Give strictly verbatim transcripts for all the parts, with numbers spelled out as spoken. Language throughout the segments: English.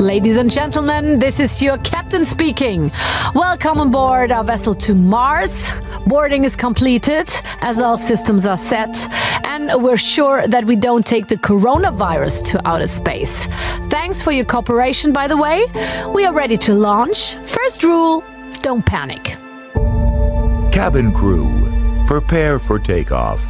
Ladies and gentlemen, this is your captain speaking. Welcome on board our vessel to Mars. Boarding is completed, as all systems are set, and we're sure that we don't take the coronavirus to outer space. Thanks for your cooperation, by the way. We are ready to launch. First rule, don't panic. Cabin crew, prepare for takeoff.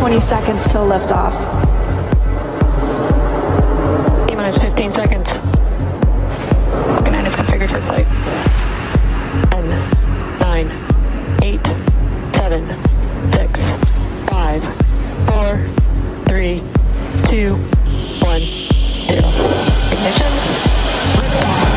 twenty seconds till liftoff. eight minutes, fifteen seconds. Falcon nine is configured for flight. ten, nine, eight, seven, six, five, four, three, two, one, zero. Ignition. Liftoff.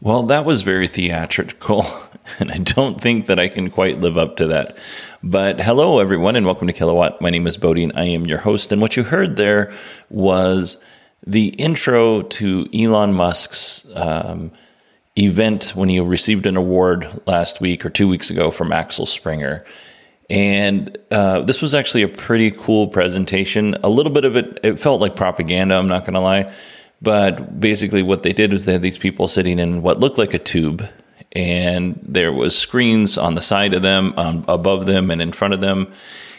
Well, that was very theatrical, and I don't think that I can quite live up to that. But hello, everyone, and welcome to Kilowatt. My name is Bodie, and I am your host. And what you heard there was the intro to Elon Musk's um, event when he received an award last week or two weeks ago from Axel Springer. And uh, this was actually a pretty cool presentation. A little bit of it, it felt like propaganda, I'm not going to lie. But basically what they did was they had these people sitting in what looked like a tube, and there was screens on the side of them, um, above them and in front of them.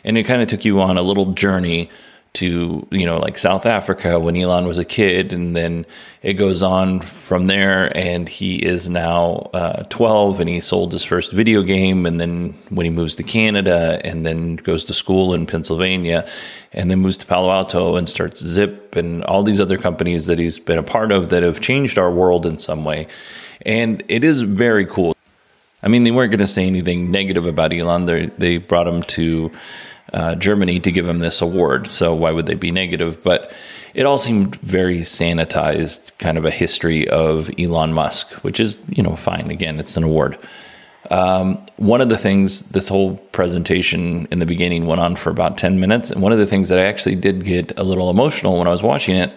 And it kind of took you on a little journey to, you know, like South Africa when Elon was a kid. And then it goes on from there, and he is now uh, twelve, and he sold his first video game. And then when he moves to Canada, and then goes to school in Pennsylvania, and then moves to Palo Alto and starts Zip and all these other companies that he's been a part of that have changed our world in some way. And it is very cool. I mean, they weren't going to say anything negative about Elon. They they brought him to Uh, Germany to give him this award, so why would they be negative? But it all seemed very sanitized, kind of a history of Elon Musk, which is, you know, fine. Again, it's an award. Um, one of the things, this whole presentation in the beginning went on for about ten minutes, and one of the things that I actually did get a little emotional when I was watching it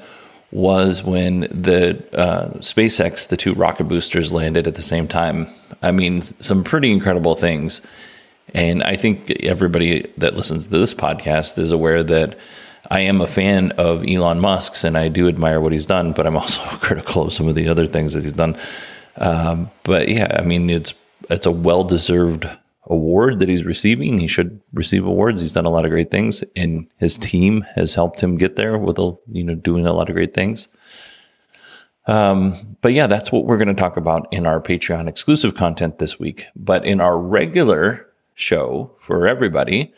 was when the uh, SpaceX, the two rocket boosters landed at the same time. I mean, some pretty incredible things. And I think everybody that listens to this podcast is aware that I am a fan of Elon Musk's, and I do admire what he's done, but I'm also critical of some of the other things that he's done. Um, but yeah, I mean, it's it's a well-deserved award that he's receiving. He should receive awards. He's done a lot of great things, and his team has helped him get there with, you know, doing a lot of great things. Um, but yeah, that's what we're going to talk about in our Patreon exclusive content this week. But in our regular show for everybody,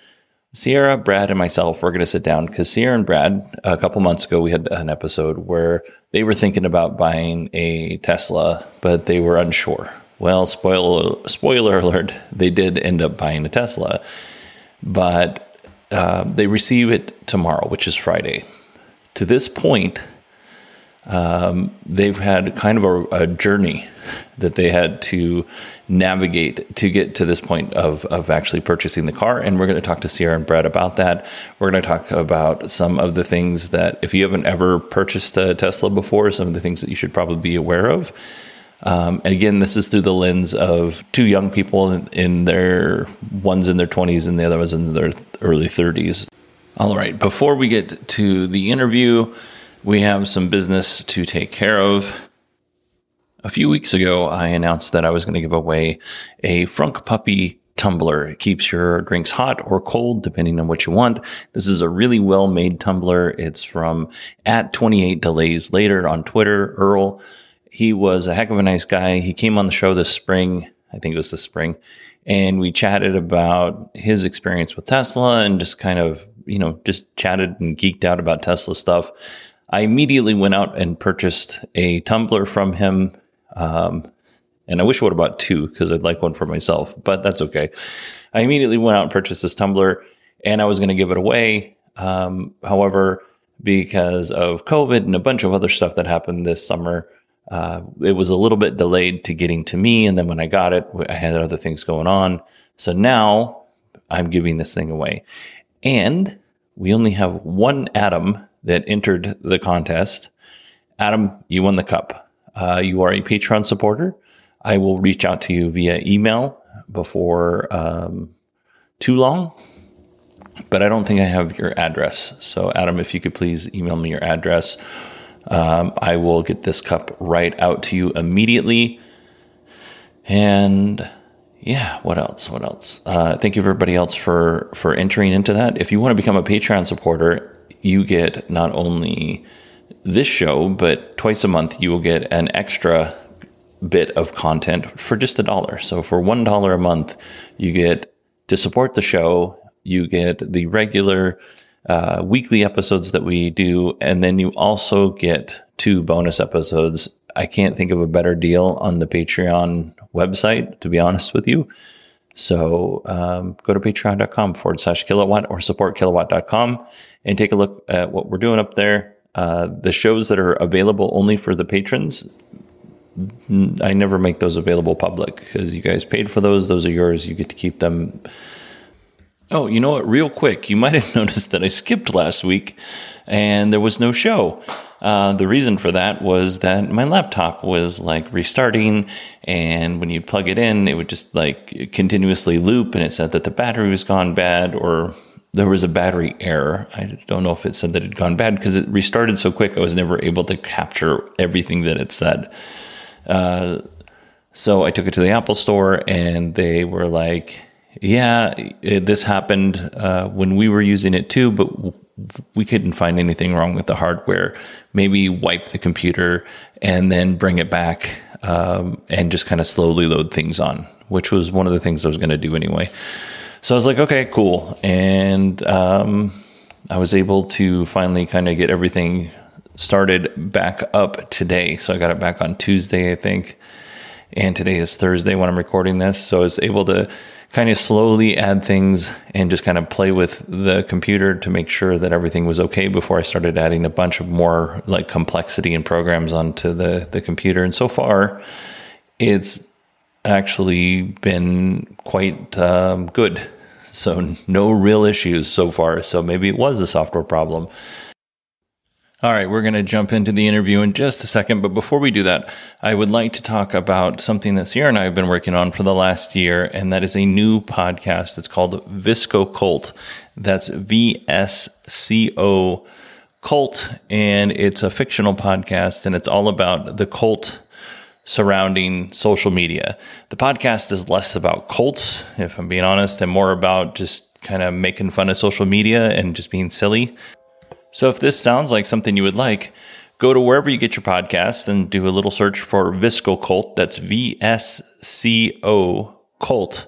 Sierra, Brad, and myself were going to sit down because Sierra and Brad, a couple months ago, we had an episode where they were thinking about buying a Tesla, but they were unsure. Well, spoiler, spoiler alert, they did end up buying a Tesla, but uh, they receive it tomorrow, which is Friday. To this point, um, they've had kind of a, a journey that they had to navigate to get to this point of, of actually purchasing the car. And we're going to talk to Sierra and Brad about that. We're going to talk about some of the things that, if you haven't ever purchased a Tesla before, some of the things that you should probably be aware of. Um, and again, this is through the lens of two young people in, in their, one's in their twenties and the other was in their early thirties. All right, before we get to the interview, we have some business to take care of. A few weeks ago, I announced that I was going to give away a Frunk Puppy tumbler. It keeps your drinks hot or cold, depending on what you want. This is a really well-made tumbler. It's from at twenty-eight delays later on Twitter, Earl. He was a heck of a nice guy. He came on the show this spring. I think it was this spring. And we chatted about his experience with Tesla and just kind of, you know, just chatted and geeked out about Tesla stuff. I immediately went out and purchased a tumbler from him. Um, and I wish I would have bought two because I'd like one for myself, but that's okay. I immediately went out and purchased this tumbler and I was going to give it away. Um, however, because of COVID and a bunch of other stuff that happened this summer, Uh, it was a little bit delayed to getting to me. And then when I got it, I had other things going on. So now I'm giving this thing away. And we only have one Adam that entered the contest. Adam, you won the cup. Uh, you are a Patreon supporter. I will reach out to you via email before um, too long. But I don't think I have your address. So Adam, if you could please email me your address. Um, I will get this cup right out to you immediately. And yeah, what else? What else? Uh, thank you everybody else for, for entering into that. If you want to become a Patreon supporter, you get not only this show, but twice a month, you will get an extra bit of content for just a dollar. So for one dollar a month, you get to support the show. You get the regular Uh, weekly episodes that we do, and then you also get two bonus episodes. I can't think of a better deal on the Patreon website, to be honest with you. So um, go to patreon.com forward slash kilowatt or support kilowatt dot com and take a look at what we're doing up there. Uh, the shows that are available only for the patrons, I never make those available public because you guys paid for those. Those are yours. You get to keep them. Oh, you know what? Real quick, you might have noticed that I skipped last week and there was no show. Uh, the reason for that was that my laptop was like restarting, and when you plug it in, it would just like continuously loop, and it said that the battery was gone bad or there was a battery error. I don't know if it said that it had gone bad because it restarted so quick I was never able to capture everything that it said. Uh, so I took it to the Apple store and they were like, yeah, it, this happened uh, when we were using it too, but w- we couldn't find anything wrong with the hardware. Maybe wipe the computer and then bring it back um, and just kind of slowly load things on, which was one of the things I was going to do anyway. So I was like, okay, cool. And um, I was able to finally kind of get everything started back up today. So I got it back on Tuesday, I think. And today is Thursday when I'm recording this. So I was able to kind of slowly add things and just kind of play with the computer to make sure that everything was okay before I started adding a bunch of more like complexity and programs onto the, the computer. And so far, it's actually been quite um, good. So no real issues so far. So maybe it was a software problem. All right, we're going to jump into the interview in just a second. But before we do that, I would like to talk about something that Sierra and I have been working on for the last year, and that is a new podcast. It's called Visco Cult. That's V S C O Cult, and it's a fictional podcast, and it's all about the cult surrounding social media. The podcast is less about cults, if I'm being honest, and more about just kind of making fun of social media and just being silly. So if this sounds like something you would like, go to wherever you get your podcast and do a little search for Visco Cult. That's V S C O Cult.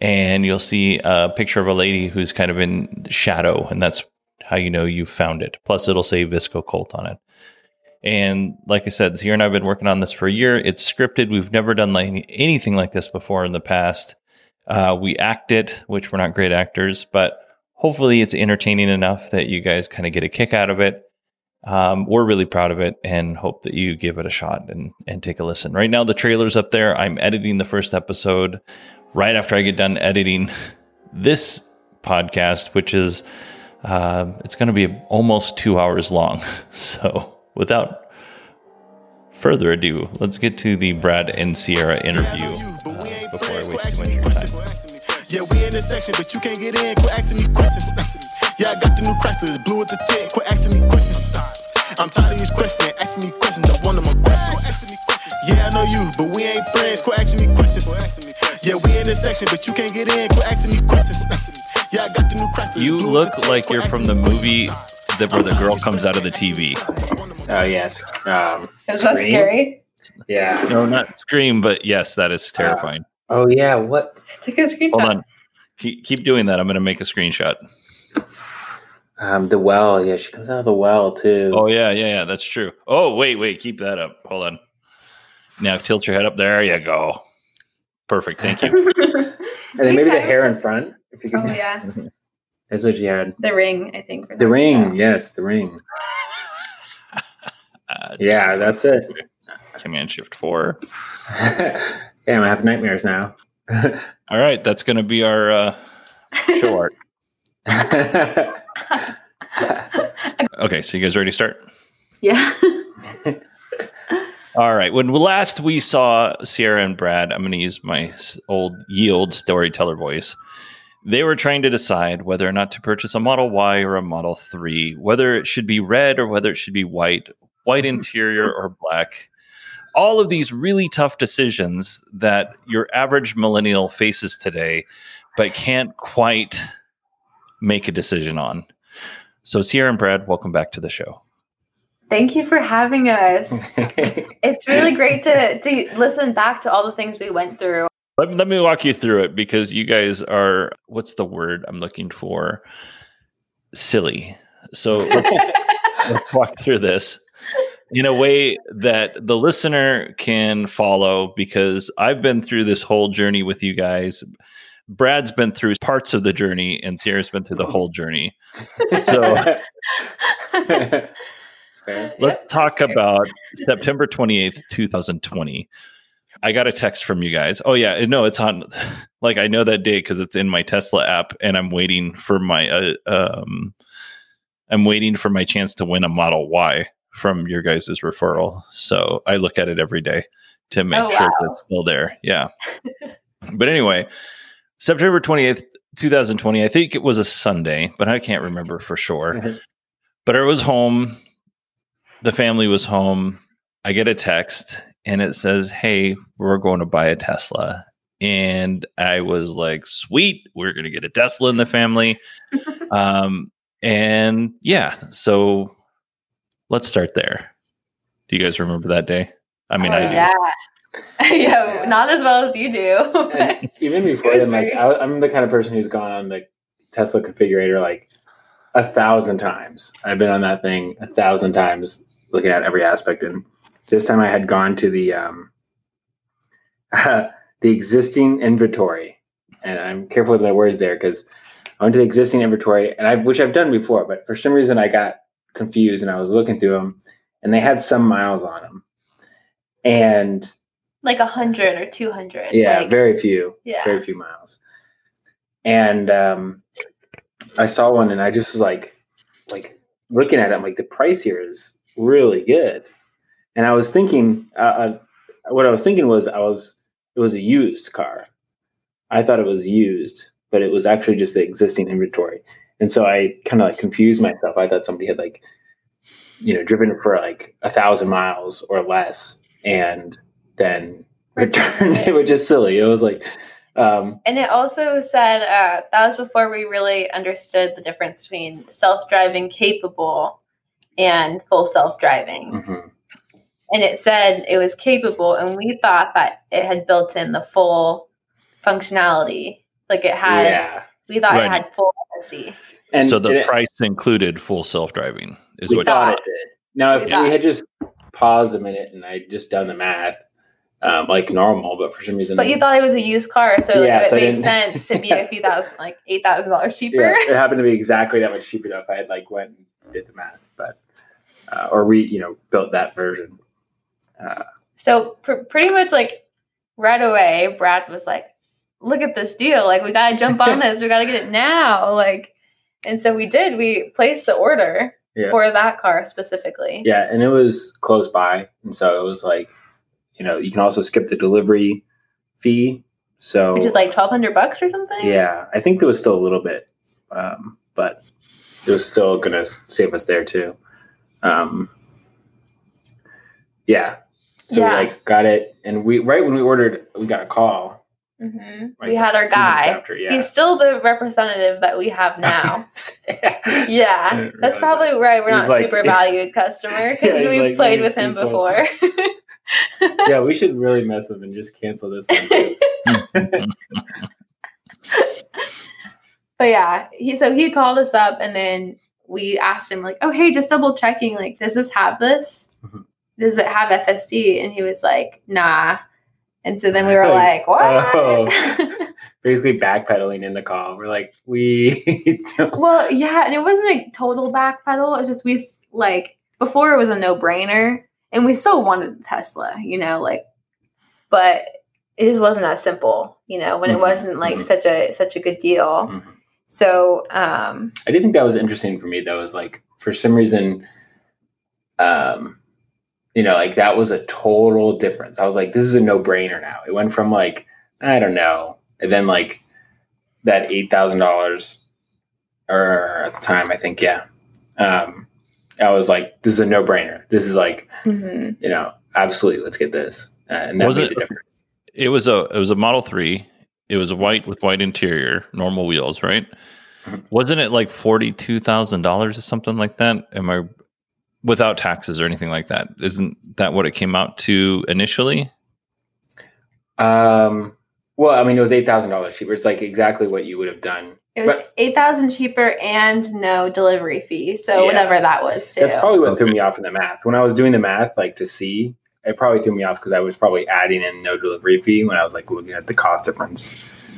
and you'll see a picture of a lady who's kind of in shadow, and that's how you know you found it. Plus, it'll say Visco Cult on it. And like I said, Sierra and I have been working on this for a year. It's scripted. We've never done like anything like this before in the past. Uh, we act it, which we're not great actors, but hopefully it's entertaining enough that you guys kind of get a kick out of it. Um, we're really proud of it and hope that you give it a shot and, and take a listen. Right now, the trailer's up there. I'm editing the first episode right after I get done editing this podcast, which is, uh, it's going to be almost two hours long. So without further ado, let's get to the Brad and Sierra interview uh, before I waste too much of your time. Yeah, we in this section, but you can't get in. Quit asking me questions. Yeah, I got the new Chrysler, blue with the tent. Quit asking me questions. I'm tired of these questions. Asking me questions, I want them on questions. Yeah, I know you, but we ain't friends. Quit asking me questions. Yeah, we in this section, but you can't get in. Quit asking me questions. Yeah, I got the new Chrysler. You look like you're from the movie that where the girl comes out of the T V. Oh, yes. Um, is that scary? Yeah. No, not Scream, but yes, that is terrifying. Uh, oh, yeah. What? Take a screenshot. Hold on. Keep, keep doing that. I'm going to make a screenshot. Um, the well. Yeah, she comes out of the well, too. Oh, yeah, yeah, yeah. That's true. Oh, wait, wait. Keep that up. Hold on. Now tilt your head up. There you go. Perfect. Thank you. And then maybe the hair in front. If you can. Oh, yeah. That's what she had. The Ring, I think. The Ring. Yeah. Yes, The Ring. Uh, yeah, that's it. Command Shift four. Yeah, I have nightmares now. All right, that's going to be our uh, show art. Okay, so you guys ready to start? Yeah. All right, when last we saw Sierra and Brad, I'm going to use my old yield storyteller voice. They were trying to decide whether or not to purchase a Model Y or a Model three, whether it should be red or whether it should be white, white interior or black. All of these really tough decisions that your average millennial faces today, but can't quite make a decision on. So Sierra and Brad, welcome back to the show. Thank you for having us. It's really great to, to listen back to all the things we went through. Let me, let me walk you through it because you guys are, what's the word I'm looking for? Silly. So let's, let's walk through this in a way that the listener can follow because I've been through this whole journey with you guys. Brad's been through parts of the journey and Sierra's been through the whole journey. So let's talk about September twenty-eighth, twenty twenty. I got a text from you guys. Oh, yeah. No, it's on. Like, I know that day because it's in my Tesla app and I'm waiting for my uh, um, I'm waiting for my chance to win a Model Y from your guys' referral. So I look at it every day to make oh, sure wow. It's still there. Yeah. But anyway, September twenty-eighth, twenty twenty. I think it was a Sunday, but I can't remember for sure. Mm-hmm. But I was home. The family was home. I get a text. And it says, hey, we're going to buy a Tesla. And I was like, sweet, we're going to get a Tesla in the family. um, and yeah, so let's start there. Do you guys remember that day? I mean, oh, I yeah. do. Yeah, not as well as you do. Even before then, like, I, I'm the kind of person who's gone on the Tesla configurator like a thousand times. I've been on that thing a thousand times, looking at every aspect and this time I had gone to the um, uh, the existing inventory, and I'm careful with my words there because I went to the existing inventory, and I which I've done before, but for some reason I got confused, and I was looking through them, and they had some miles on them, and like a hundred or two hundred. Yeah, like, very few. Yeah, very few miles. And um, I saw one, and I just was like, like looking at it, I'm like, the price here is really good. And I was thinking, uh, I, what I was thinking was, I was it was a used car. I thought it was used, but it was actually just the existing inventory. And so I kind of like confused myself. I thought somebody had like, you know, driven it for like a thousand miles or less, and then returned it, which is silly. It was like, um, and it also said uh, that was before we really understood the difference between self-driving capable and full self-driving. Mm-hmm. And it said it was capable, and we thought that it had built in the full functionality Like it had, yeah. we thought right. it had full F S D. And so the it, price included full self-driving is what thought you thought. It did. Now, if we, we had just paused a minute and I just done the math, um, like normal, but for some reason. But I, you thought it was a used car, so yeah, like it so made sense to be yeah. a few thousand, like eight thousand dollars cheaper. Yeah, it happened to be exactly that much cheaper though if I had like went and did the math, but uh, or re you know built that version. Uh, so pr- pretty much like right away, Brad was like, "Look at this deal! Like we gotta jump on this. We gotta get it now!" Like, and so we did. We placed the order. Yeah. For that car specifically. Yeah, and it was close by. And so it was like, you know, you can also skip the delivery fee. So which is like twelve hundred bucks or something? Yeah, I think there was still a little bit. Um, but it was still going to save us there too. Um, yeah. So yeah. we like got it. And we right when we ordered, we got a call. Mm-hmm. Right we had our guy. After, yeah. He's still the representative that we have now. yeah, that's probably that. Right. We're not like, super valued customer because yeah, we've like, played with him before. yeah, we should really mess with him and just cancel this one too. but yeah, he so he called us up and then we asked him like, "Oh, hey, just double checking. Like, does this have this? Mm-hmm. Does it have F S D?" And he was like, "Nah." And so then we were like, like what? Oh. Basically backpedaling in the call. We're like, we don't. Well, yeah. And it wasn't a total backpedal. It was just we, like, before it was a no-brainer. And we still wanted Tesla, you know, like, but it just wasn't that simple, you know, when mm-hmm. it wasn't, like, mm-hmm. such a such a good deal. Mm-hmm. So. Um, I did think that was interesting for me. That was, like, for some reason, um, you know, like that was a total difference. I was like, this is a no brainer now. It went from like, I don't know. And then like that eight thousand dollars or at the time, I think. Yeah. Um, I was like, this is a no brainer. This is like, mm-hmm. you know, absolutely. Let's get this. Uh, and that was made it, the difference. It was a, it was a Model three. It was a white with white interior, normal wheels. Right. Mm-hmm. Wasn't it like forty-two thousand dollars or something like that? Am I, Without taxes or anything like that, isn't that what it came out to initially? Um, well, I mean, it was eight thousand dollars cheaper. It's like exactly what you would have done. It was but, eight thousand cheaper and no delivery fee, so yeah. whatever that was. Too. That's probably what okay. threw me off in the math. When I was doing the math, like to see, it probably threw me off because I was probably adding in no delivery fee when I was like looking at the cost difference.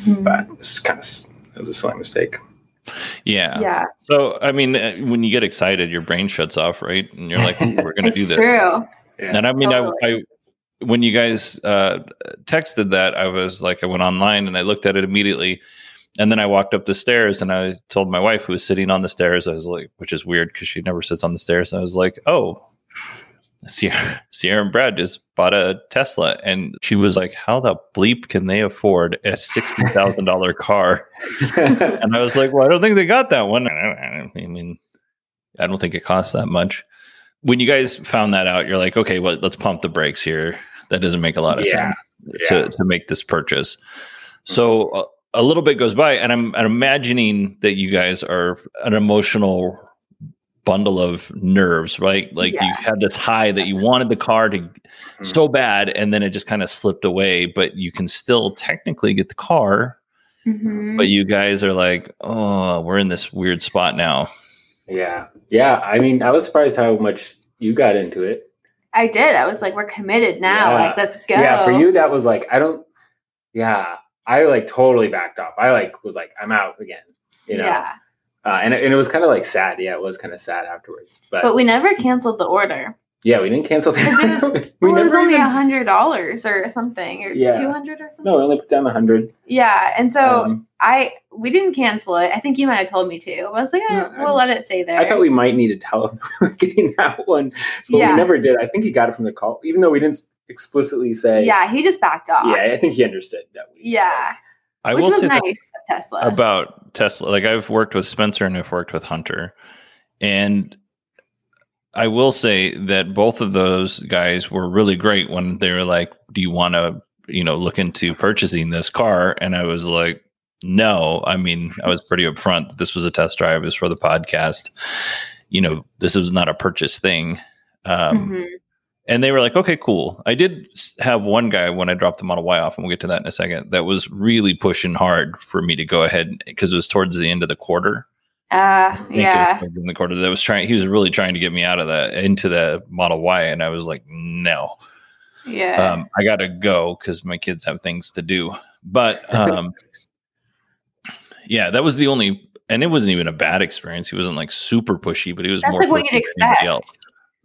Mm-hmm. But it's kind of it was a silly mistake. Yeah. Yeah. So, I mean, when you get excited, your brain shuts off, right? And you're like, we're going to do this. It's true. Yeah. And I mean, totally. I, I, when you guys uh, texted that, I was like, I went online and I looked at it immediately. And then I walked up the stairs and I told my wife who was sitting on the stairs, I was like, which is weird because she never sits on the stairs. And I was like, oh, Sierra, Sierra and Brad just bought a Tesla. And she was like, how the bleep can they afford a sixty thousand dollars car? And I was like, well, I don't think they got that one. I mean, I don't think it costs that much. When you guys found that out, you're like, okay, well, let's pump the brakes here. That doesn't make a lot of yeah. sense yeah. To, to make this purchase. Mm-hmm. So uh, a little bit goes by and I'm, I'm imagining that you guys are an emotional bundle of nerves, right? Like yeah. you had this high that you wanted the car to mm-hmm. so bad, and then it just kind of slipped away, but you can still technically get the car. Mm-hmm. But you guys are like, oh, we're in this weird spot now. Yeah. Yeah. I mean, I was surprised how much you got into it. I did. I was like, we're committed now. Yeah. Like, let's go. Yeah. For you, that was like, I don't, yeah. I like totally backed off. I like was like, I'm out again. You know? Yeah. Uh, and, it, and it was kind of like sad. Yeah, it was kind of sad afterwards. But, but we never canceled the order. Yeah, we didn't cancel the order. It was, we well, it was only one hundred dollars or something, or yeah. two hundred dollars or something. No, we only put down one hundred dollars. Yeah, and so um, I we didn't cancel it. I think you might have told me to. I was like, oh, no, we'll I, let it stay there. I thought we might need to tell him we were getting that one. But yeah. we never did. I think he got it from the call, even though we didn't explicitly say. Yeah, he just backed off. Yeah, I think he understood that. We, yeah. Like, I Which will was say nice Tesla. About Tesla. Like I've worked with Spencer and I've worked with Hunter. And I will say that both of those guys were really great when they were like, do you want to, you know, look into purchasing this car? And I was like, no. I mean, I was pretty upfront. This was a test drive. It was for the podcast. You know, this is not a purchase thing. Um, mm-hmm. And they were like, okay, cool. I did have one guy when I dropped the Model Y off, and we'll get to that in a second, that was really pushing hard for me to go ahead because it was towards the end of the quarter. Uh, yeah. In the quarter that was trying, he was really trying to get me out of that into the Model Y. And I was like, no, yeah, um, I got to go because my kids have things to do. But um, yeah, that was the only, and it wasn't even a bad experience. He wasn't like super pushy, but he was That's more like what you'd expect.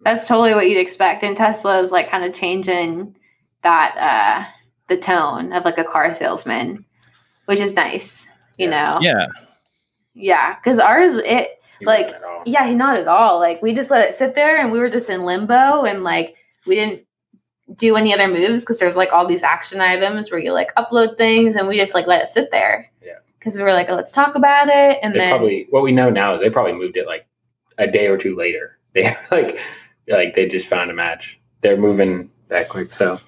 That's totally what you'd expect. And Tesla is like kind of changing that, uh, the tone of like a car salesman, which is nice, you yeah. know? Yeah. Yeah. Cause ours, it he like, yeah, not at all. Like we just let it sit there and we were just in limbo and like, we didn't do any other moves. Cause there's like all these action items where you like upload things and we just like let it sit there. Yeah. Cause we were like, oh, let's talk about it. And they then probably, what we know now is they probably moved it like a day or two later. They like, Like they just found a match. They're moving that quick. So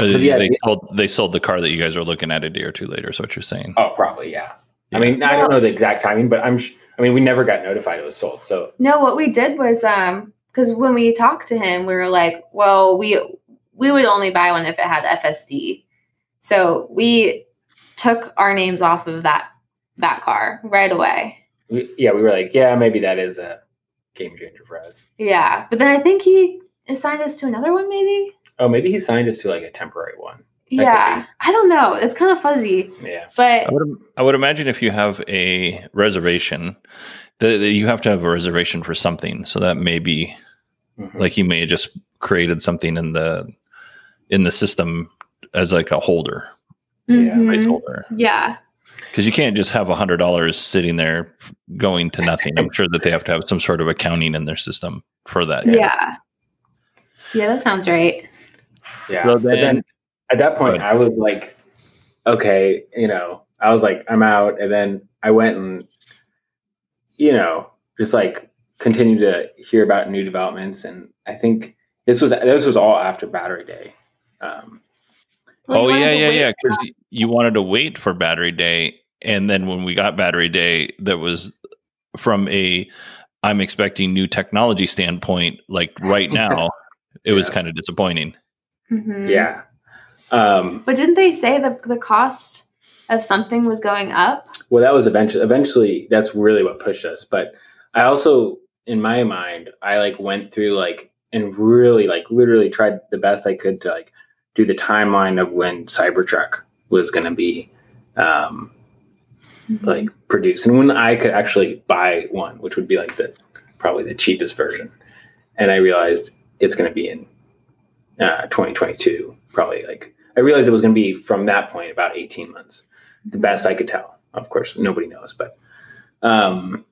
uh, yeah, they, sold, they sold the car that you guys were looking at a day or two later. Is what you're saying? Oh, probably. Yeah. yeah. I mean, I don't know the exact timing, but I'm, sh- I mean, we never got notified it was sold. So no, what we did was, um, cause when we talked to him, we were like, well, we, we would only buy one if it had F S D. So we took our names off of that, that car right away. We, yeah. We were like, yeah, maybe that is a game changer for us. Yeah, but then I think he assigned us to another one, maybe. Oh, maybe he signed us to like a temporary one. That yeah, I don't know. It's kind of fuzzy. Yeah, but I would, I would imagine if you have a reservation, that you have to have a reservation for something. So that maybe, mm-hmm. like, he may have just created something in the in the system as like a holder, mm-hmm. yeah, holder. Yeah. Because you can't just have one hundred dollars sitting there going to nothing. I'm sure that they have to have some sort of accounting in their system for that. Yeah. Yeah, yeah that sounds right. Yeah. So then, then at that point, I was like, okay, you know, I was like, I'm out. And then I went and, you know, just like continued to hear about new developments. And I think this was this was all after Battery Day. Um Like oh, yeah, yeah, yeah. Because you wanted to wait for Battery Day. And then when we got Battery Day, that was from a, I'm expecting new technology standpoint, like right now, it yeah. was kind of disappointing. Mm-hmm. Yeah. Um, but didn't they say that the cost of something was going up? Well, that was eventually, eventually, that's really what pushed us. But I also, in my mind, I like went through like, and really like literally tried the best I could to like, do the timeline of when Cybertruck was going to be um, mm-hmm. like produced and when I could actually buy one, which would be like the, probably the cheapest version. And I realized it's going to be in uh, twenty twenty-two, probably like, I realized it was going to be from that point about eighteen months, the best I could tell. Of course, nobody knows, but, um,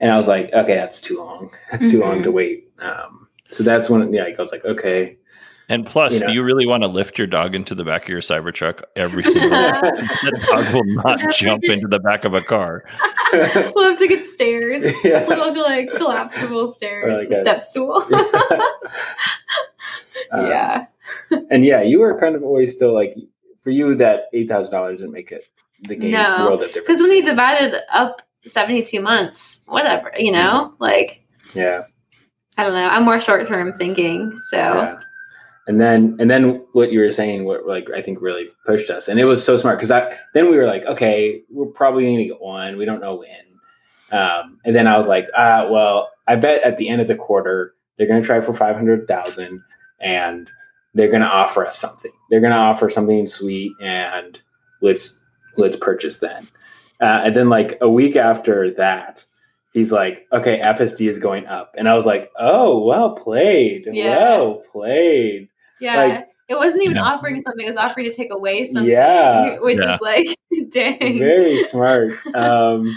and I was like, okay, that's too long. That's mm-hmm. too long to wait. Um, so that's when, yeah, I was like, okay. And plus, you know, do you really want to lift your dog into the back of your Cybertruck every single day? That dog will not jump into the back of a car. We'll have to get stairs, yeah. little like collapsible stairs, like step stool. yeah. Um, yeah. And yeah, you were kind of always still like, for you, that eight thousand dollars didn't make it the game no, world of difference. Because when we divided up seventy-two months, whatever, you know, mm-hmm. like, yeah, I don't know. I'm more short-term thinking, so. Yeah. And then, and then what you were saying, what like I think really pushed us, and it was so smart because I then we were like, okay, we're probably going to get one. We don't know when. Um, and then I was like, ah, well, I bet at the end of the quarter they're going to try for five hundred thousand, and they're going to offer us something. They're going to offer something sweet, and let's let's purchase then. Uh, and then like a week after that, he's like, okay, F S D is going up, and I was like, oh, well played, yeah. well played. Yeah, like, it wasn't even yeah. offering something. It was offering to take away something, yeah. which yeah. is like, dang. Very smart. Um,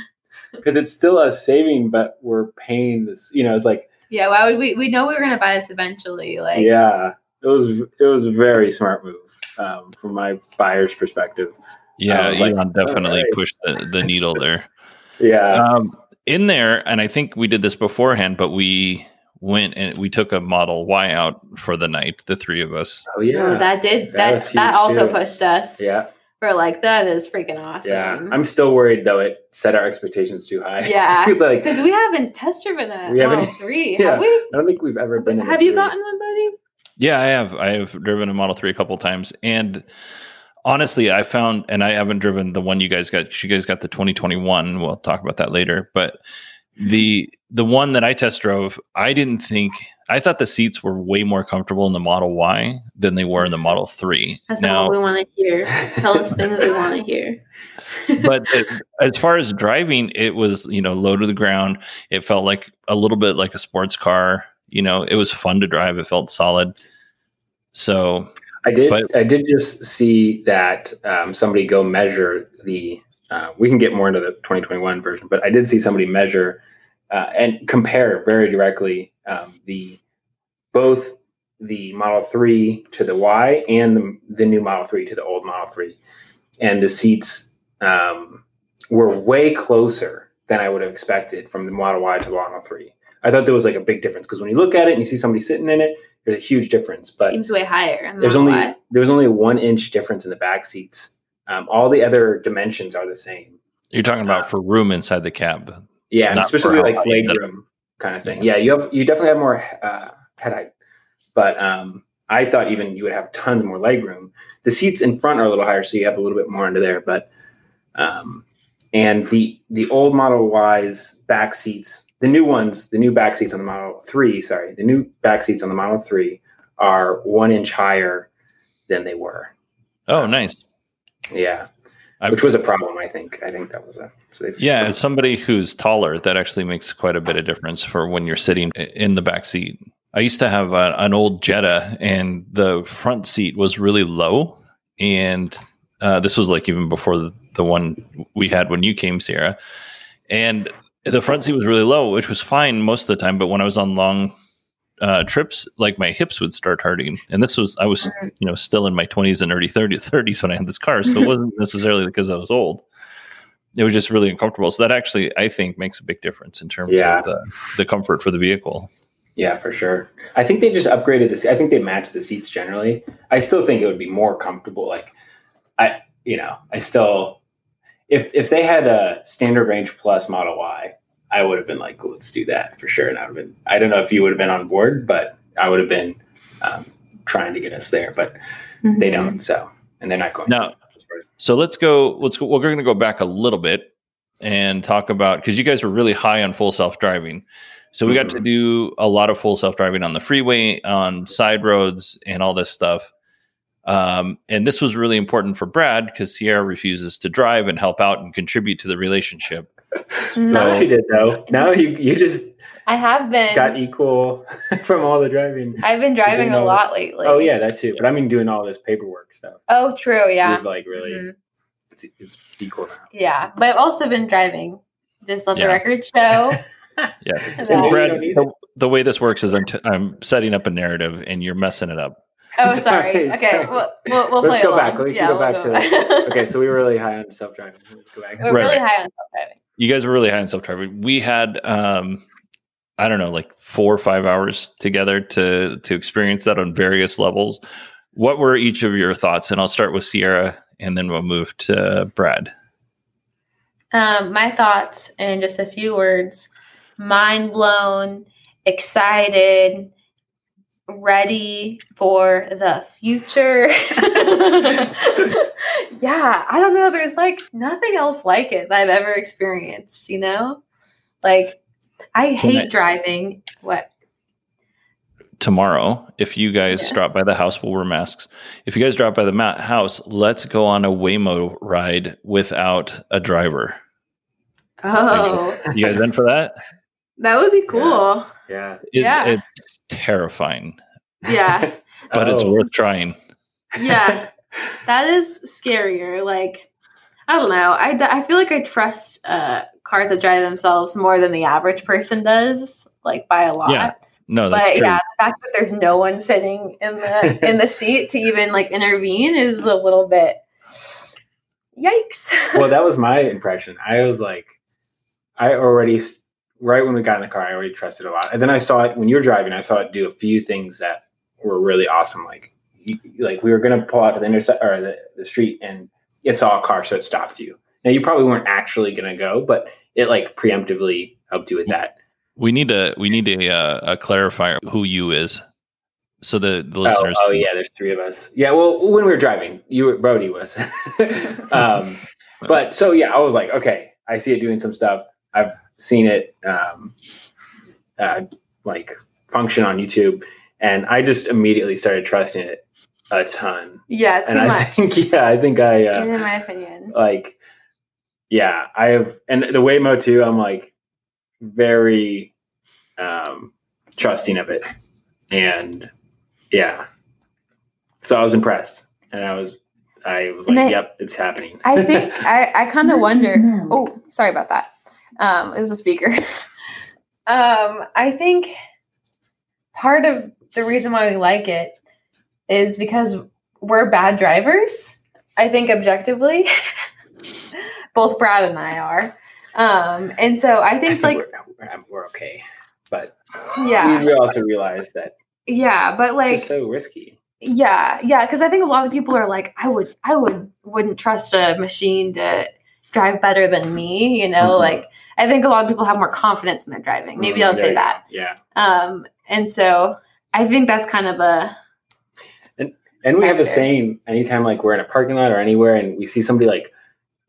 because it's still us saving, but we're paying this, you know, it's like. Yeah, why would we, we know we were going to buy this eventually. Like. Yeah, it was it was a very smart move um, from my buyer's perspective. Yeah, Elon like, definitely right. pushed the, the needle there. yeah. Um, in there, and I think we did this beforehand, but we went and we took a Model Y out for the night, the three of us. Oh yeah, oh, that did that. That, that also too. pushed us. Yeah, we're like, that is freaking awesome. Yeah, I'm still worried though. It set our expectations too high. Yeah, because like, we haven't test driven a Model three. Have yeah. we? I don't think we've ever been. Have you three. Gotten one, buddy? Yeah, I have. I have driven a Model three a couple of times. And honestly, I found, and I haven't driven the one you guys got. You guys got the twenty twenty-one. We'll talk about that later. But the the one that I test drove, I didn't think, I thought the seats were way more comfortable in the Model Y than they were in the Model three. That's now, not what we want to hear. Tell us things we want to hear. But it, as far as driving, it was, you know, low to the ground. It felt like a little bit like a sports car. You know, it was fun to drive. It felt solid. So I did. But, I did just see that um, somebody go measure the. Uh, we can get more into the twenty twenty-one version, but I did see somebody measure uh, and compare very directly um, the both the Model three to the Y and the, the new Model three to the old Model three, and the seats um, were way closer than I would have expected from the Model Y to the Model three. I thought there was like a big difference because when you look at it and you see somebody sitting in it, there's a huge difference. But seems way higher. There's only why. there was only one inch difference in the back seats. Um, all the other dimensions are the same. You're talking about uh, for room inside the cab. Yeah, and especially like legroom kind of thing. Yeah, you have you definitely have more uh, head height, but um, I thought even you would have tons more legroom. The seats in front are a little higher, so you have a little bit more into there. But um, and the the old Model Y's back seats. The new ones, the new back seats on the Model three, sorry, the new back seats on the Model three are one inch higher than they were. Oh, nice. Yeah, I, which was a problem, I think. I think that was a... So yeah, as somebody who's taller, that actually makes quite a bit of difference for when you're sitting in the back seat. I used to have a, an old Jetta, and the front seat was really low. And uh, this was like even before the, the one we had when you came, Sierra. And... the front seat was really low, which was fine most of the time. But when I was on long uh, trips, like my hips would start hurting. And this was, I was, you know, still in my twenties and early thirties when I had this car. So it wasn't necessarily because I was old. It was just really uncomfortable. So that actually, I think, makes a big difference in terms yeah. of the, the comfort for the vehicle. Yeah, for sure. I think they just upgraded this. I think they matched the seats generally. I still think it would be more comfortable. Like, I, you know, I still... If if they had a standard range plus Model Y, I would have been like, cool, let's do that for sure. And I would have been, I don't know if you would have been on board, but I would have been um, trying to get us there, but mm-hmm. they don't. So, and they're not going. No. So let's go, let's go, we're going to go back a little bit and talk about, because you guys were really high on full self-driving. So we mm-hmm. got to do a lot of full self-driving on the freeway, on side roads and all this stuff. Um, and this was really important for Brad because Sierra refuses to drive and help out and contribute to the relationship. No, so, she did though. Now you you just I have been got equal from all the driving. I've been driving a lot this. lately. Oh yeah, that too. But I mean doing all this paperwork stuff. Oh, true. Yeah. We've like really, mm-hmm. it's, it's equal now. Yeah, but I've also been driving. Just let yeah. the record show. yeah. So Brad, the, the way this works is I'm t- I'm setting up a narrative and you're messing it up. Oh, sorry. sorry. Okay, sorry. We'll, we'll, we'll Let's play go along. back. We yeah, can go we'll back go to back. Okay, so we were really high on self-driving. Let's go back. We're right. really high on self-driving. You guys were really high on self-driving. We had, um, I don't know, like four or five hours together to to experience that on various levels. What were each of your thoughts? And I'll start with Sierra, and then we'll move to Brad. Um, my thoughts in just a few words. Mind blown, excited, ready for the future. Yeah, I don't know. There's like nothing else like it that I've ever experienced, you know? Like, I Tonight. hate driving. What? Tomorrow, if you guys yeah. drop by the house, we'll wear masks. If you guys drop by the ma- house, let's go on a Waymo ride without a driver. Oh. You guys in for that? That would be cool. Yeah. yeah. It, yeah. It's terrifying. Yeah. But oh. it's worth trying. Yeah. That is scarier. Like, I don't know. I, I feel like I trust uh, cars that drive themselves more than the average person does, like by a lot. Yeah. No, that's but, true. But yeah, the fact that there's no one sitting in the in the seat to even like intervene is a little bit yikes. Well, that was my impression. I was like, I already st- right when we got in the car, I already trusted a lot. And then I saw it when you're driving, I saw it do a few things that were really awesome. Like, you, like we were going to pull out to the interse- or the, the street and it saw a car. So it stopped you. Now you probably weren't actually going to go, but it like preemptively helped you with that. We need a, we need a, uh, a clarifier who you is. So the, the listeners. Oh, oh yeah, there's three of us. Yeah, well, when we were driving, you were, Brody was. um, but so yeah, I was like, okay, I see it doing some stuff. I've seen it um, uh, like function on YouTube, and I just immediately started trusting it a ton. Yeah, too and much. I think, yeah, I think I. Uh, in my opinion, like, yeah, I have, and the Waymo too. I'm like very um, trusting of it, and. Yeah. So I was impressed, and I was, I was like, I, yep, it's happening. I think I, I kind of wonder, oh, sorry about that. Um, it was a speaker. um, I think part of the reason why we like it is because we're bad drivers. I think objectively, both Brad and I are. Um, and so I think, I think like, we're, we're okay, but yeah, we also realize that, yeah, but like it's so risky. Yeah, yeah, because I think a lot of people are like, I would, I would, wouldn't trust a machine to drive better than me. You know, mm-hmm. like I think a lot of people have more confidence in their driving. Maybe mm-hmm. I'll say that. Yeah. Um, and so I think that's kind of a. And and we factor. Have the same anytime like we're in a parking lot or anywhere, and we see somebody like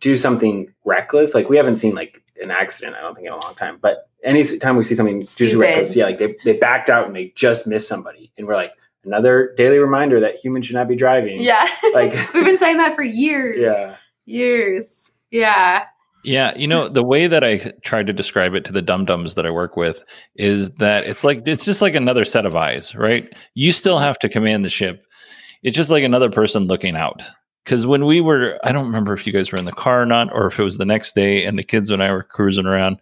do something reckless. Like we haven't seen like an accident, I don't think, in a long time, but. Any time we see something reckless, yeah, like they, they backed out and they just missed somebody. And we're like, another daily reminder that humans should not be driving. Yeah. Like we've been saying that for years. Yeah. Years. Yeah. Yeah. You know, the way that I try to describe it to the dum-dums that I work with is that it's like, it's just like another set of eyes, right? You still have to command the ship. It's just like another person looking out. Because when we were, I don't remember if you guys were in the car or not, or if it was the next day and the kids and I were cruising around.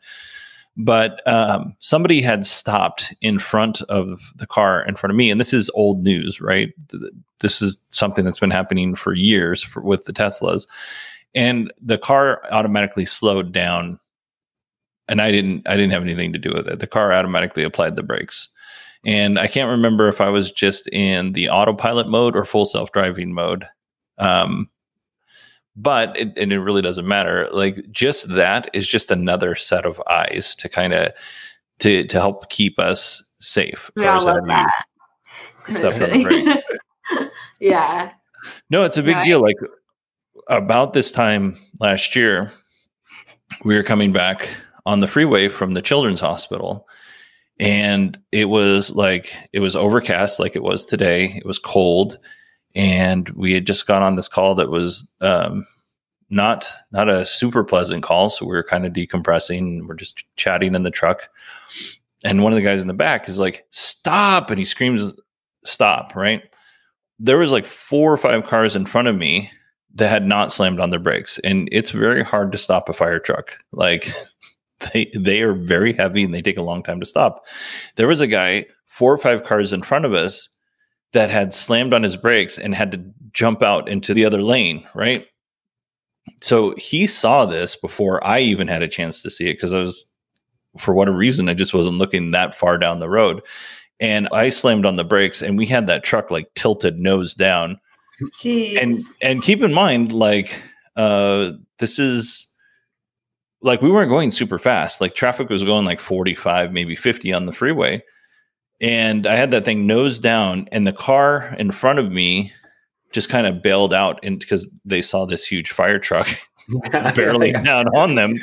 But um, somebody had stopped in front of the car in front of me. And this is old news, right? This is something that's been happening for years for, with the Teslas. And the car automatically slowed down. And I didn't I didn't have anything to do with it. The car automatically applied the brakes. And I can't remember if I was just in the autopilot mode or full self-driving mode. Um, But it, and it really doesn't matter. Like just that is just another set of eyes to kind of to to help keep us safe. We all love that. Stuff on the brakes. Yeah. No, it's a big no, deal. I- like about this time last year, we were coming back on the freeway from the children's hospital, and it was like it was overcast, like it was today. It was cold. And we had just got on this call that was um, not not a super pleasant call. So we were kind of decompressing. We're just chatting in the truck. And one of the guys in the back is like, stop. And he screams, stop, right? There was like four or five cars in front of me that had not slammed on their brakes. And it's very hard to stop a fire truck. Like they, they are very heavy and they take a long time to stop. There was a guy, four or five cars in front of us, that had slammed on his brakes and had to jump out into the other lane, right? So he saw this before I even had a chance to see it because I was, for whatever reason, I just wasn't looking that far down the road. And I slammed on the brakes and we had that truck like tilted nose down. Jeez. And and keep in mind, like, uh, this is, like, we weren't going super fast. Like, traffic was going like forty-five, maybe fifty on the freeway. And I had that thing nose down, and the car in front of me just kind of bailed out because they saw this huge fire truck barreling down on them.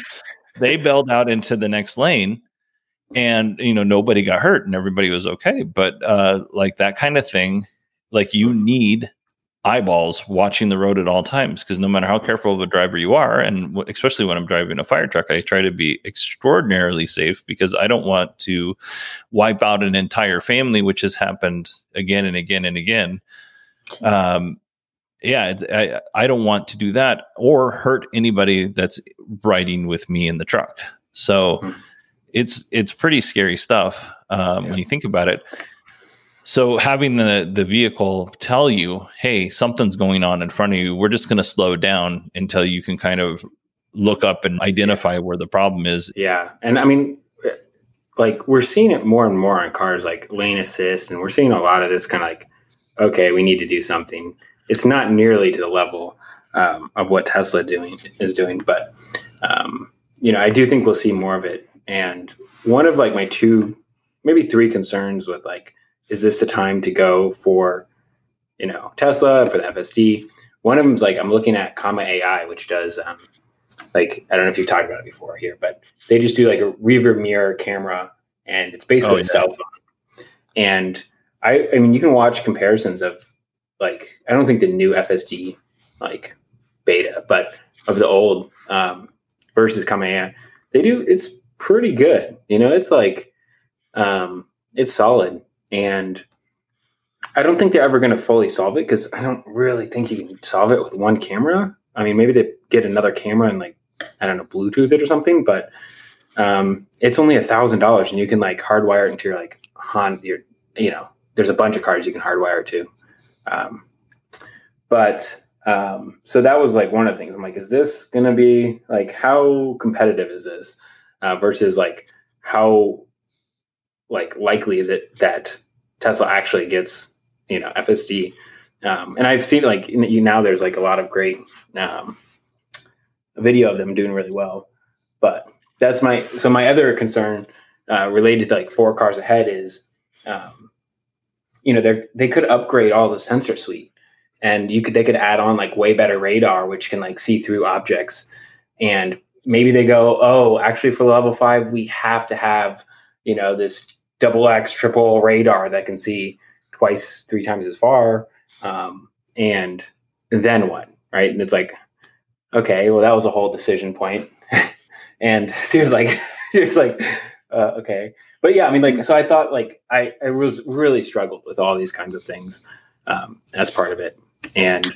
They bailed out into the next lane, and, you know, nobody got hurt and everybody was okay. But uh, like that kind of thing, like you need eyeballs watching the road at all times because no matter how careful of a driver you are, and w- especially when I'm driving a fire truck, I try to be extraordinarily safe because I don't want to wipe out an entire family, which has happened again and again and again. Um, yeah, it's, I, I don't want to do that or hurt anybody that's riding with me in the truck. So mm-hmm. it's it's pretty scary stuff um, yeah. when you think about it. So having the, the vehicle tell you, hey, something's going on in front of you. We're just going to slow down until you can kind of look up and identify where the problem is. Yeah. And I mean, like we're seeing it more and more on cars like lane assist. And we're seeing a lot of this kind of like, okay, we need to do something. It's not nearly to the level um, of what Tesla doing is doing. But, um, you know, I do think we'll see more of it. And one of like my two, maybe three concerns with like is this the time to go for, you know, Tesla, for the F S D? One of them's like, I'm looking at Comma A I, which does um, like, I don't know if you've talked about it before here, but they just do like a rear mirror camera, and it's basically oh, yeah. a cell phone. And I, I mean, you can watch comparisons of like, I don't think the new F S D like beta, but of the old um, versus Comma A I, they do, it's pretty good. You know, it's like, um, it's solid. And I don't think they're ever going to fully solve it, because I don't really think you can solve it with one camera. I mean, maybe they get another camera and like, I don't know, Bluetooth it or something, but um, it's only a thousand dollars and you can like hardwire it into your like Honda, your, you know, there's a bunch of cars you can hardwire to. Um, but um, so that was like one of the things I'm like, is this going to be like, how competitive is this uh, versus like how like likely is it that Tesla actually gets, you know, F S D. Um, and I've seen like, you now there's like a lot of great um, video of them doing really well, but that's my, so my other concern uh, related to like four cars ahead is, um, you know, they they could upgrade all the sensor suite, and you could, they could add on like way better radar, which can like see through objects. And maybe they go, oh, actually for level five, we have to have, you know, this double X triple radar that can see twice, three times as far. Um, and then what, right? And it's like, okay, well, that was a whole decision point. And she was like, she was like, uh, okay. But yeah, I mean, like, so I thought like, I, I was really struggled with all these kinds of things, um, as part of it. And,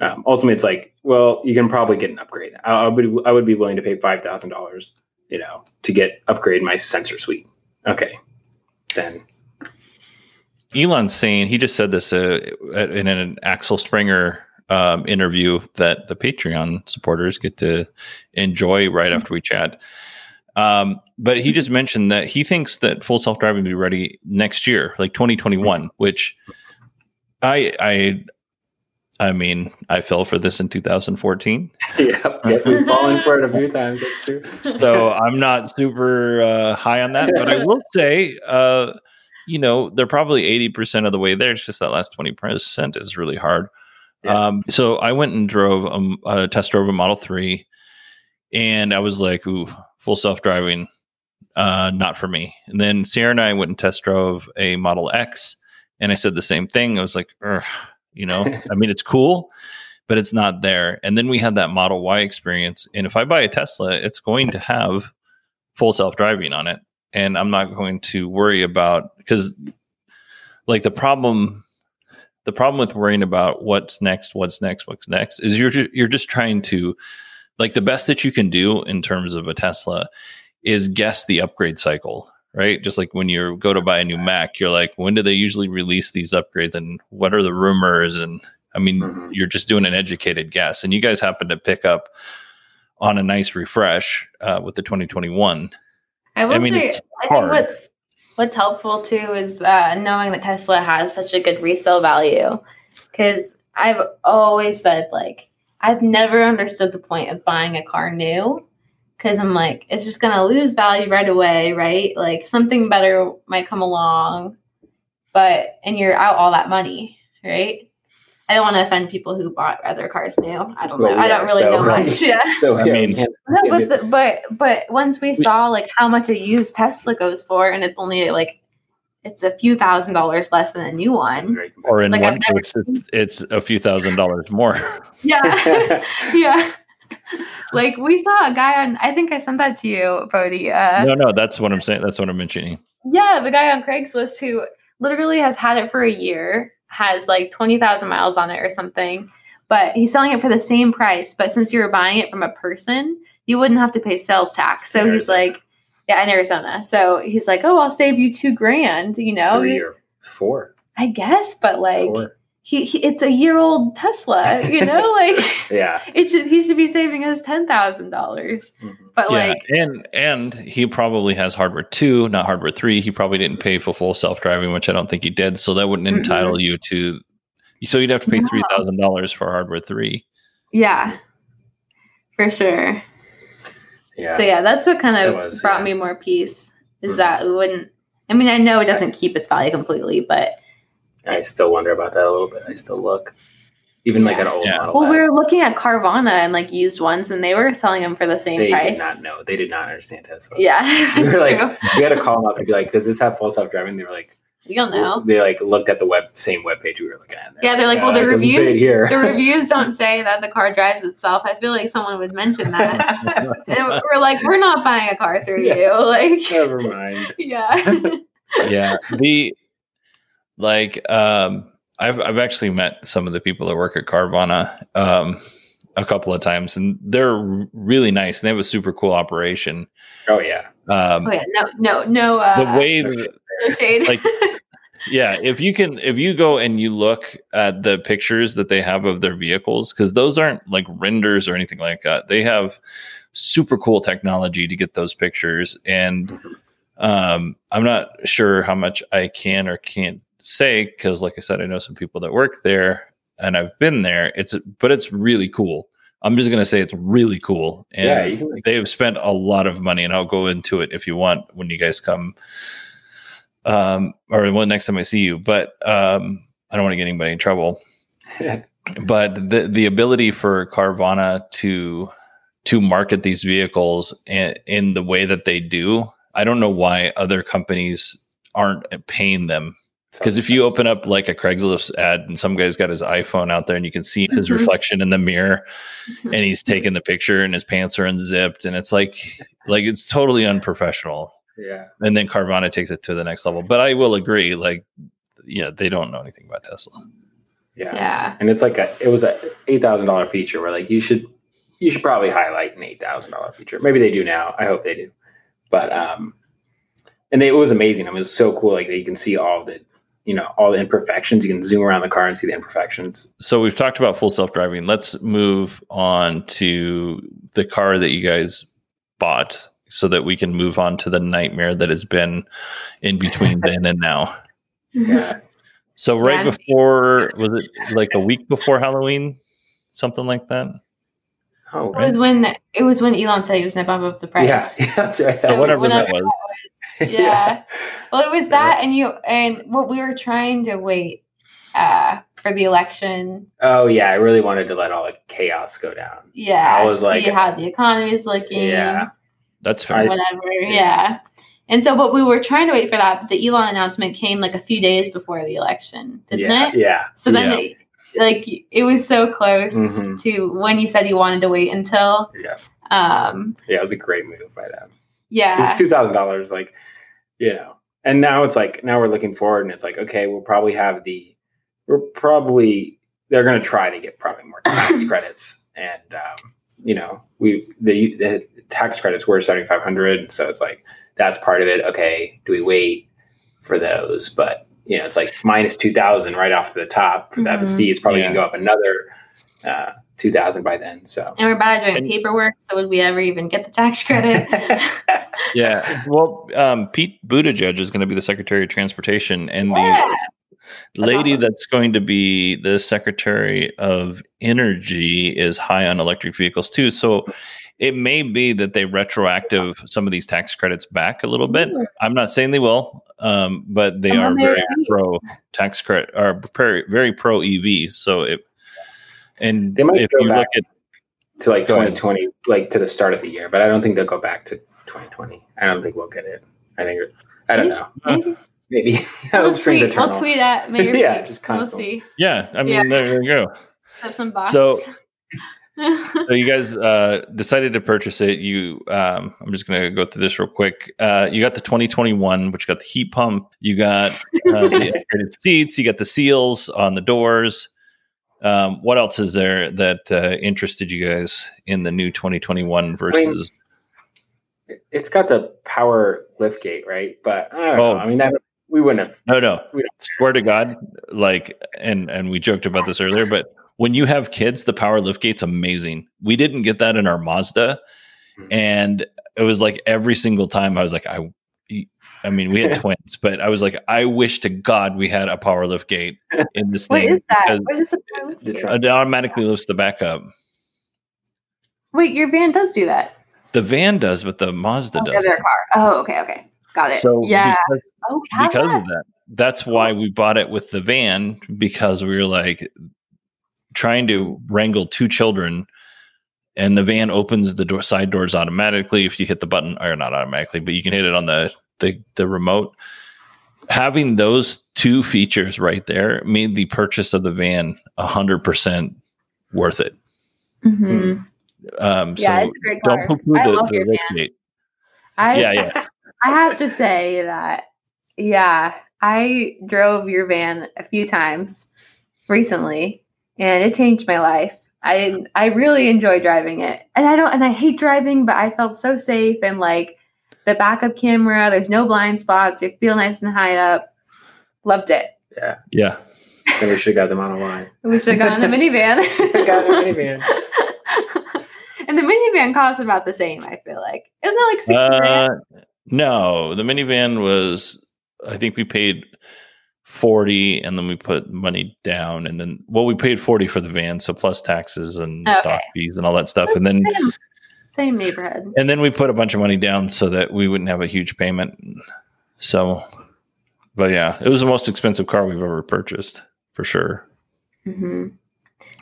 um, ultimately it's like, well, you can probably get an upgrade. I, I would, I would be willing to pay five thousand dollars, you know, to get upgrade my sensor suite. Okay. Then Elon's saying, he just said this uh, in an Axel Springer um, interview that the Patreon supporters get to enjoy right after we chat. Um, but he just mentioned that he thinks that full self-driving will be ready next year, like twenty twenty-one, which I, I, I mean, I fell for this in two thousand fourteen. Yeah, yeah, we've fallen for it a few times. That's true. So I'm not super uh, high on that, but I will say, uh, you know, they're probably eighty percent of the way there. It's just that last twenty percent is really hard. Yeah. Um, so I went and drove a, a test drove a Model three, and I was like, ooh, full self-driving, uh, not for me. And then Sierra and I went and test drove a Model X, and I said the same thing. I was like, ugh. You know, I mean, it's cool, but it's not there. And then we had that Model Y experience. And if I buy a Tesla, it's going to have full self-driving on it. And I'm not going to worry about, because like the problem, the problem with worrying about what's next, what's next, what's next is you're, ju- you're just trying to, like, the best that you can do in terms of a Tesla is guess the upgrade cycle. Right? Just like when you go to buy a new Mac, you're like, when do they usually release these upgrades and what are the rumors? And I mean, mm-hmm. you're just doing an educated guess. And you guys happen to pick up on a nice refresh uh, with the twenty twenty-one. I will I mean, say, I think what's, what's helpful too is uh, knowing that Tesla has such a good resale value. Because I've always said, like, I've never understood the point of buying a car new. Because I'm like, it's just going to lose value right away, right? Like, something better might come along, but, and you're out all that money, right? I don't want to offend people who bought other cars new. I don't well, know. Yeah, I don't really so, know much. Yeah. So, I mean, no, but, the, but, but once we saw like how much a used Tesla goes for, and it's only like, it's a few thousand dollars less than a new one. Or in like, one never- case, it's, it's a few thousand dollars more. Yeah. Yeah. Like, we saw a guy on, I think I sent that to you, Bodhi. Uh, no, no, that's what I'm saying. That's what I'm mentioning. Yeah, the guy on Craigslist who literally has had it for a year, has like twenty thousand miles on it or something, but he's selling it for the same price. But since you were buying it from a person, you wouldn't have to pay sales tax. So he's like, yeah, in Arizona. So he's like, oh, I'll save you two grand, you know? Three or four. I guess, but like... Four. He, he, it's a year old Tesla, you know, like, yeah, it should, he should be saving us ten thousand dollars. Mm-hmm. But yeah, like, and, and he probably has hardware two, not hardware three. He probably didn't pay for full self-driving, which I don't think he did. So that wouldn't mm-hmm. entitle you to, so you'd have to pay no. three thousand dollars for hardware three. Yeah, for sure. Yeah. So yeah, that's what kind of was, brought yeah. me more peace is mm-hmm. that we wouldn't, I mean, I know it doesn't keep its value completely, but I still wonder about that a little bit. I still look. Even yeah. like an old yeah. model. Well, S. we were looking at Carvana and like used ones, and they were selling them for the same they price. They did not know. They did not understand Tesla. Yeah, that's we were like, true. We had to call them up and be like, "Does this have full self driving?" They were like, "You don't know." They like looked at the web same web page we were looking at. Yeah, they're like, "Well, uh, the reviews here. the reviews don't say that the car drives itself." I feel like someone would mention that. And we're like, "We're not buying a car through yeah. you." Like, never mind. Yeah. yeah. The like. um I've I've actually met some of the people that work at Carvana um, a couple of times, and they're really nice, and they have a super cool operation. Oh yeah, um, oh yeah, no, no, no. Uh, the way, no shade. No shade. Like, yeah, if you can, if you go and you look at the pictures that they have of their vehicles, because those aren't like renders or anything like that. They have super cool technology to get those pictures, and mm-hmm. um, I'm not sure how much I can or can't say, because like I said, I know some people that work there and I've been there. It's but it's really cool. I'm just gonna say it's really cool. And yeah, you can, like, they have spent a lot of money, and I'll go into it if you want when you guys come um or when next time I see you. But um I don't want to get anybody in trouble. But the the ability for Carvana to to market these vehicles in, in the way that they do, I don't know why other companies aren't paying them. Because if you open up like a Craigslist ad and some guy's got his iPhone out there and you can see his mm-hmm. reflection in the mirror mm-hmm. and he's taking the picture and his pants are unzipped, and it's like, like it's totally unprofessional. Yeah. And then Carvana takes it to the next level. But I will agree, like, yeah, they don't know anything about Tesla. Yeah. yeah. And it's like a, it was a eight thousand dollars feature where like you should, you should probably highlight an eight thousand dollars feature. Maybe they do now. I hope they do. But, um, and they, it was amazing. I mean, it was so cool. Like you can see all of the, you know, all the imperfections. You can zoom around the car and see the imperfections. So we've talked about full self-driving. Let's move on to the car that you guys bought so that we can move on to the nightmare that has been in between then and now. Yeah. So right yeah. before, was it like a week before Halloween? Something like that? Oh, right. It was when it was when Elon said he was going to bump up the price. Yeah, yeah that's right. So whatever, whatever that was. was. Yeah. yeah. Well, it was that, and you, and what we were trying to wait uh, for the election. Oh yeah, I really wanted to let all the chaos go down. Yeah, I was like, see how the economy is looking. Yeah, that's fine. Whatever. Yeah. yeah. And so, but we were trying to wait for that, but the Elon announcement came like a few days before the election, didn't yeah. it? Yeah. So then. Yeah. They, Like it was so close mm-hmm. to when you said you wanted to wait until. Yeah. Um, yeah, it was a great move by them. Yeah. It's two thousand dollars, like, you know. And now it's like now we're looking forward, and it's like, okay, we'll probably have the, we're probably they're going to try to get probably more tax credits, and um, you know, we the, the tax credits were seventy five hundred, so it's like that's part of it. Okay, do we wait for those? But. You know, it's like minus two thousand right off the top for the mm-hmm. F S D. It's probably yeah. going to go up another uh, two thousand by then. So, and we're about to do and, paperwork. So would we ever even get the tax credit? yeah. Well, um, Pete Buttigieg is going to be the Secretary of Transportation, and yeah. the lady awesome. that's going to be the Secretary of Energy is high on electric vehicles too. So it may be that they retroactive some of these tax credits back a little bit. I'm not saying they will. Um, but they are very pro tax credit, or very pro E V. So it, and they might if go you back look at to like twenty twenty, ahead. like to the start of the year, but I don't think they'll go back to twenty twenty. I don't think we'll get it. I think, I don't know. Maybe. Uh, maybe. We'll, tweet, we'll tweet at Mayor. yeah, just constantly. We'll see. Yeah. I mean, yeah. there you go. Have some box. So, so you guys uh, decided to purchase it. You, um, I'm just going to go through this real quick. Uh, you got the twenty twenty-one, which got the heat pump. You got uh, the upgraded seats. You got the seals on the doors. Um, what else is there that uh, interested you guys in the new twenty twenty-one versus? I mean, it's got the power lift gate, right? But I don't oh. know. I mean, that we wouldn't have. No, no. Swear to God, like, and and we joked about this earlier, but. When you have kids, the power lift gate's amazing. We didn't get that in our Mazda. And it was like every single time I was like, I, I mean, we had twins, but I was like, I wish to God we had a power lift gate in this thing. What is that? What is the power lift gate? It automatically lifts the back up. Wait, your van does do that. The van does, but the Mazda oh, does. The other car. Oh, okay. Okay. Got it. So yeah. because, oh, because that. of that, that's why we bought it with the van, because we were like trying to wrangle two children, and the van opens the door, side doors automatically. If you hit the button, or not automatically, but you can hit it on the, the, the remote. Having those two features right there made the purchase of the van a hundred percent worth it. Mm-hmm. Um, yeah, so it's a great car. Don't poo-poo I the, love the your van. I, yeah, yeah. I have to say that, yeah, I drove your van a few times recently, and it changed my life. I I really enjoy driving it, and I don't, and I hate driving, but I felt so safe, and like the backup camera, there's no blind spots. You feel nice and high up. Loved it. Yeah, yeah. Then we should have got the Model Y. We should have gotten a minivan. Got a minivan. And the minivan costs about the same, I feel like. Isn't it like sixty uh, grand? No, the minivan was, I think we paid forty, and then we put money down, and then well, we paid forty for the van, so plus taxes and okay. dock fees and all that stuff, and then same, same neighborhood. And then we put a bunch of money down so that we wouldn't have a huge payment. So, but yeah, it was the most expensive car we've ever purchased for sure. Mm-hmm.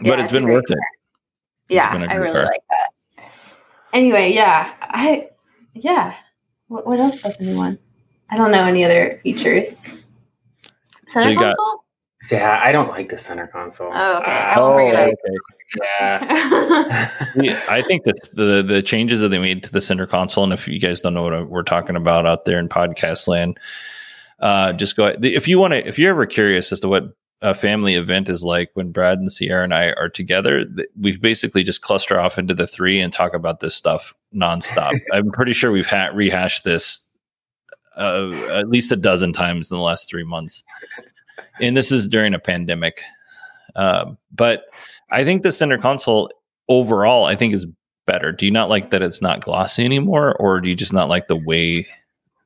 Yeah, but it's, it's been worth car. it. Yeah, I really car. like that. Anyway, yeah, I, yeah. What, what else about the new one? I don't know any other features. Center so you console? Got, yeah, I don't like the center console. Oh, okay. Uh, oh, okay. Yeah. Yeah, I think that's the the changes that they made to the center console. And if you guys don't know what we're talking about out there in podcast land, uh, just go. If you want to, if you're ever curious as to what a family event is like when Brad and Sierra and I are together, th- we basically just cluster off into the three and talk about this stuff nonstop. I'm pretty sure we've ha- rehashed this uh, at least a dozen times in the last three months. And this is during a pandemic. Uh, but I think the center console overall, I think is better. Do you not like that it's not glossy anymore? Or do you just not like the way?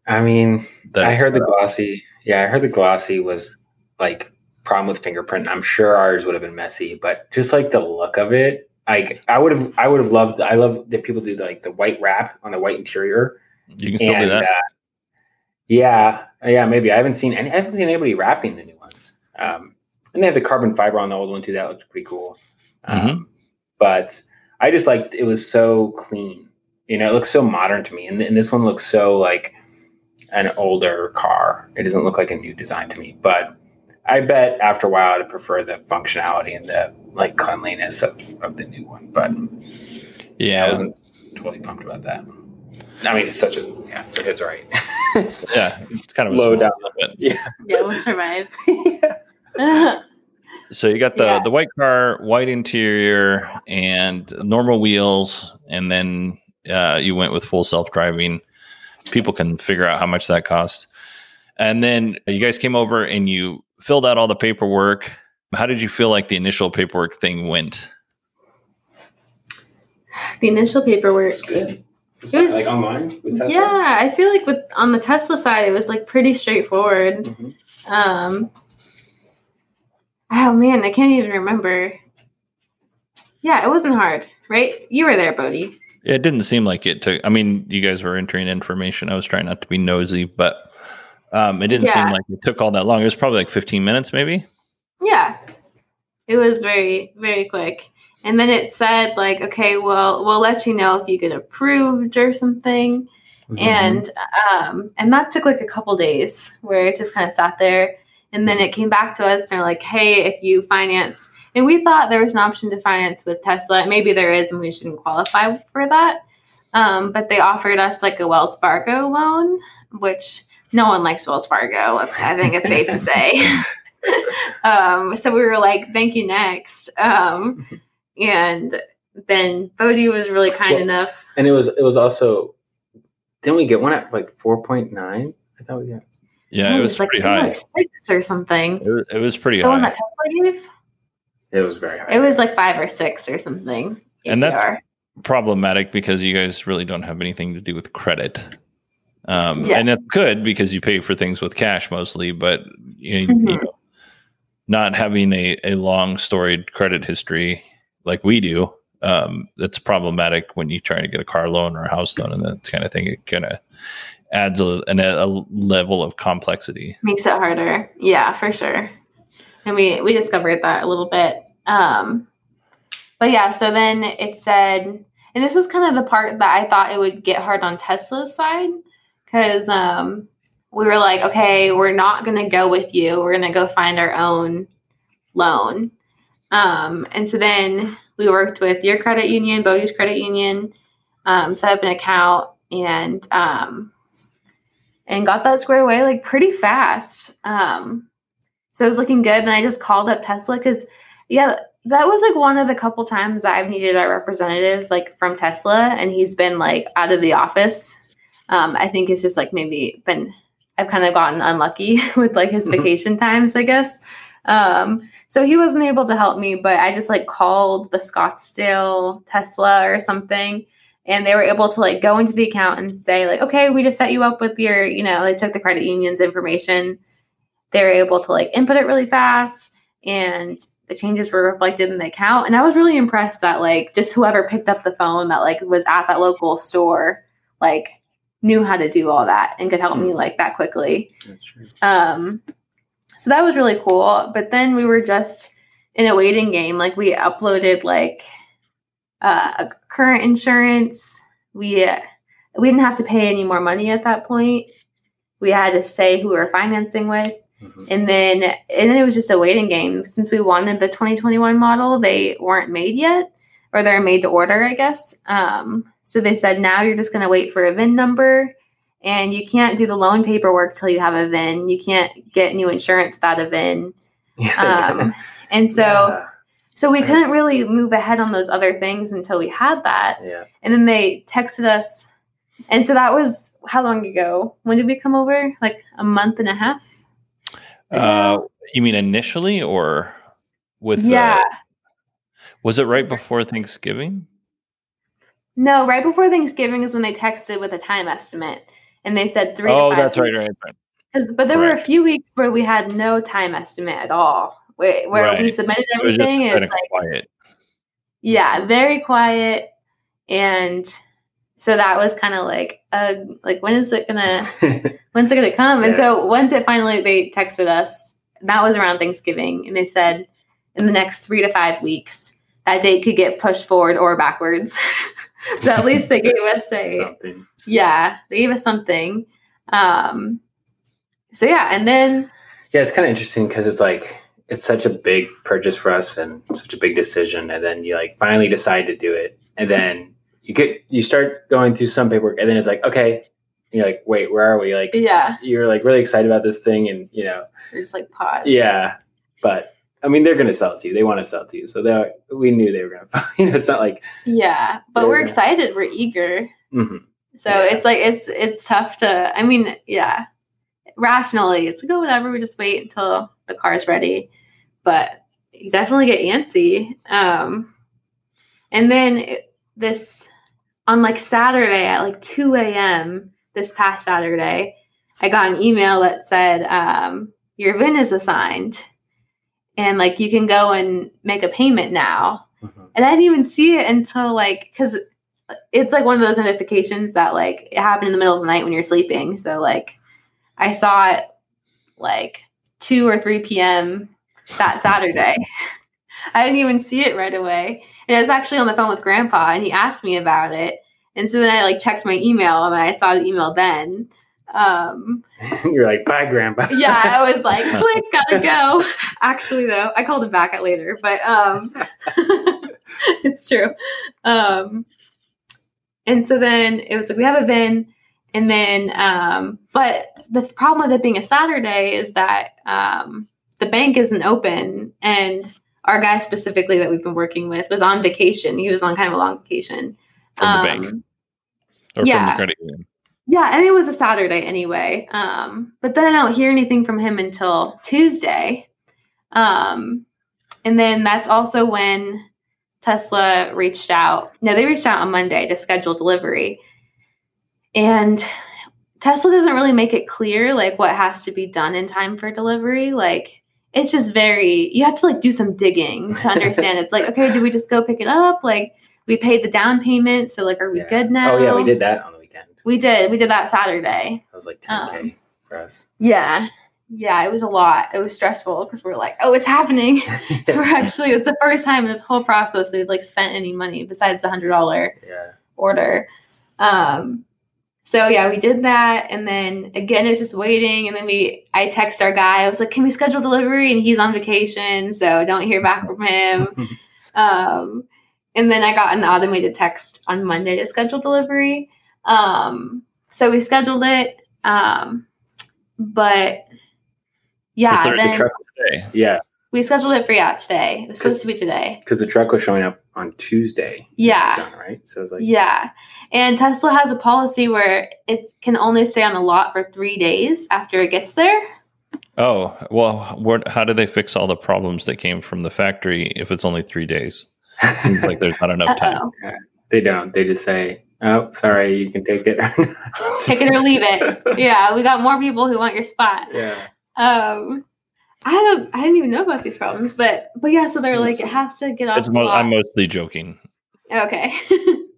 I mean, I heard the glossy. Yeah, I heard the glossy was like, problem with fingerprint. I'm sure ours would have been messy, but just like the look of it, like I would have, I would have loved, I love that people do like the white wrap on the white interior. You can still and, do that. Uh, yeah. Yeah. Maybe I haven't seen any, I haven't seen anybody wrapping the new ones. Um, and they have the carbon fiber on the old one too. That looks pretty cool. Um, mm-hmm. But I just liked, it was so clean, you know, it looks so modern to me. And, and this one looks so like an older car. It doesn't look like a new design to me, but I bet after a while I'd prefer the functionality and the like cleanliness of, of the new one, but yeah, I wasn't totally pumped about that. I mean, it's such a yeah, so it's all right. It's, yeah, it's kind of low down a little bit. Yeah, yeah, we'll survive. Yeah. So you got the yeah. the white car, white interior, and normal wheels, and then uh, you went with full self driving. People can figure out how much that cost, and then you guys came over and you filled out all the paperwork. How did you feel like the initial paperwork thing went? The initial paperwork. It was good. It was, like online? With Tesla? Yeah, I feel like with on the Tesla side, it was like pretty straightforward. Mm-hmm. Um, oh man, I can't even remember. Yeah, it wasn't hard, right? You were there, Bodhi. It didn't seem like it took. I mean, you guys were entering information. I was trying not to be nosy, but Um, it didn't yeah. seem like it took all that long. It was probably like fifteen minutes, maybe. Yeah, it was very, very quick. And then it said like, okay, well, we'll let you know if you get approved or something. Mm-hmm. And um, and that took like a couple days where it just kind of sat there. And then it came back to us and they're like, hey, if you finance, and we thought there was an option to finance with Tesla. Maybe there is, and we shouldn't qualify for that. Um, but they offered us like a Wells Fargo loan, which no one likes Wells Fargo. I think it's safe to say. um, so we were like, thank you, next. Um, and then Bodhi was really kind well, enough. And it was it was also, didn't we get one at like four point nine? I thought we got. Yeah, no, it was, it was pretty like, high. Like six or something. It was, it was pretty the high. The one that Tesla gave? It was very high. It was like five or six or something. And that's problematic because you guys really don't have anything to do with credit. Um, yeah. And that's good because you pay for things with cash mostly, but you, mm-hmm. you know, not having a, a long storied credit history like we do, um, that's problematic when you try to get a car loan or a house loan and that kind of thing. It kind of adds a, an, a level of complexity. Makes it harder. Yeah, for sure. And we, we discovered that a little bit. Um, but yeah, so then it said, and this was kind of the part that I thought it would get hard on Tesla's side, because um, we were like, okay, we're not going to go with you. We're going to go find our own loan. Um, and so then we worked with your credit union, Bowie's credit union, um, set up an account, and um, and got that squared away like pretty fast. Um, so it was looking good. And I just called up Tesla because, yeah, that was like one of the couple times that I've needed a representative like from Tesla, and he's been like out of the office. Um, I think it's just like maybe been, I've kind of gotten unlucky with like his vacation times, I guess. Um, so he wasn't able to help me, but I just like called the Scottsdale Tesla or something, and they were able to like go into the account and say like, okay, we just set you up with your, you know, they took the credit union's information. They were able to like input it really fast, and the changes were reflected in the account. And I was really impressed that like just whoever picked up the phone that like was at that local store, like knew how to do all that and could help me like that quickly. That's true. Um, So that was really cool. But then we were just in a waiting game. Like we uploaded like uh, a current insurance. We uh, we didn't have to pay any more money at that point. We had to say who we were financing with. Mm-hmm. And then and then it was just a waiting game. Since we wanted the twenty twenty-one model, they weren't made yet, or they're made to order, I guess. Um, so they said, now you're just going to wait for a V I N number. And you can't do the loan paperwork till you have a V I N. You can't get new insurance without a V I N. Yeah, um, and so yeah. so we That's, couldn't really move ahead on those other things until we had that. Yeah. And then they texted us. And so that was how long ago? When did we come over? Like a month and a half? Uh, you mean initially or with Yeah. The, was it right before Thanksgiving? No, right before Thanksgiving is when they texted with a time estimate. And they said three oh, to five Oh, that's weeks. right, right, right. But there right. were a few weeks where we had no time estimate at all, where, where right. we submitted everything. It was just and like, quiet. Yeah, very quiet. And so that was kind of like, uh, like when is it gonna, when's it gonna come? And yeah. so once it finally, they texted us. That was around Thanksgiving, and they said in the next three to five weeks, that date could get pushed forward or backwards. So at least they gave us a something. Yeah, they gave us something. Um, so yeah, and then yeah, it's kind of interesting because it's like it's such a big purchase for us and such a big decision, and then you like finally decide to do it, and then you get you start going through some paperwork, and then it's like okay, you're like wait, where are we? Like yeah, you're like really excited about this thing, and you know you're just like pause. Yeah, but. I mean, they're going to sell it to you. They want to sell it to you. So we knew they were going to, you know, it's not like. Yeah, but we're gonna... excited. We're eager. Mm-hmm. So yeah. it's like, it's, it's tough to, I mean, yeah, rationally it's like, oh, whatever. We just wait until the car's ready, but you definitely get antsy. Um, and then it, this on like Saturday at like two a.m. this past Saturday, I got an email that said, um, your V I N is assigned. And like, you can go and make a payment now. Mm-hmm. And I didn't even see it until like, cause it's like one of those notifications that like it happened in the middle of the night when you're sleeping. So like I saw it like two or three p.m. that Saturday. I didn't even see it right away. And I was actually on the phone with Grandpa, and he asked me about it. And so then I like checked my email, and I saw the email then. Um, You're like, bye, Grandpa. Yeah, I was like, click, gotta go. Actually, though, I called him back at later, but um, it's true. Um, and so then it was like, we have a V I N, and then, um, but the problem with it being a Saturday is that um, the bank isn't open, and our guy specifically that we've been working with was on vacation. He was on kind of a long vacation from um, the bank or yeah. from the credit union. Yeah, and it was a Saturday anyway. Um, but then I don't hear anything from him until Tuesday. Um, and then that's also when Tesla reached out. No, they reached out on Monday to schedule delivery. And Tesla doesn't really make it clear, like, what has to be done in time for delivery. Like, it's just very – you have to, like, do some digging to understand. It's like, okay, did we just go pick it up? Like, we paid the down payment, so, like, are we yeah. good now? Oh, yeah, we did that on the weekend. We did. We did that Saturday. That was like ten K um, for us. Yeah. Yeah, it was a lot. It was stressful because we we're like, oh, it's happening. We're actually, it's the first time in this whole process we've like spent any money besides the one hundred dollars yeah. order. Um, so yeah, we did that. And then again, it's just waiting. And then we, I text our guy. I was like, can we schedule delivery? And he's on vacation, so don't hear back from him. um, and then I got an automated text on Monday to schedule delivery. Um, so we scheduled it. Um, but yeah, so then the truck today. Yeah, we scheduled it for yeah today. It was supposed to be today because the truck was showing up on Tuesday. Yeah, Arizona, right. So I was like, yeah. And Tesla has a policy where it can only stay on the lot for three days after it gets there. Oh well, what, how do they fix all the problems that came from the factory if it's only three days? It seems like there's not enough time. Yeah, they don't. They just say, oh, sorry, you can take it. Take it or leave it. Yeah, we got more people who want your spot. Yeah. Um, I don't. I didn't even know about these problems, but but yeah. So they're like, it has to get off. It's the mo- lot. I'm mostly joking. Okay.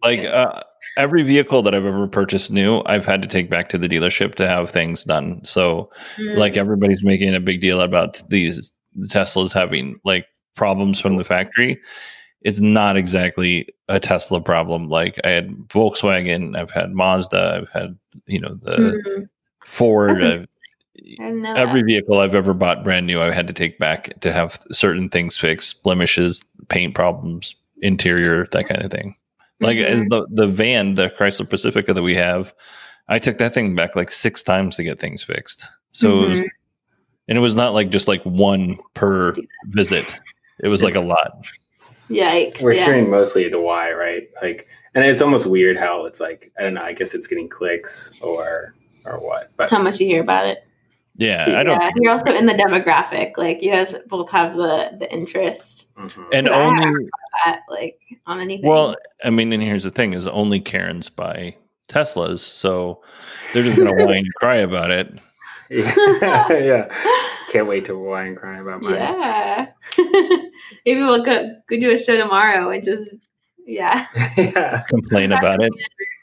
Like uh, every vehicle that I've ever purchased new, I've had to take back to the dealership to have things done. So mm. like everybody's making a big deal about these the Teslas having like problems from the factory. It's not exactly a Tesla problem. Like I had Volkswagen, I've had Mazda, I've had, you know, the mm-hmm. Ford. I've, every that. vehicle I've ever bought brand new, I had to take back to have certain things fixed, blemishes, paint problems, interior, that kind of thing. Like mm-hmm. as the, the van, the Chrysler Pacifica that we have, I took that thing back like six times to get things fixed. So mm-hmm. it was, and it was not like just like one per visit. It was like a lot. Yikes, We're yeah. hearing mostly the why, right? Like, and it's almost weird how it's like, I don't know, I guess it's getting clicks or or what. But how much you hear about it. Yeah, yeah. I don't. You're also in the demographic. Like, you guys both have the, the interest. Mm-hmm. And only. I haven't heard about that, like, on anything. Well, I mean, and here's the thing is only Karens buy Teslas. So they're just going to whine and cry about it. Yeah. yeah. Can't wait to whine and cry about mine. Yeah. Maybe we'll go, go do a show tomorrow and just, yeah. yeah. Complain about it.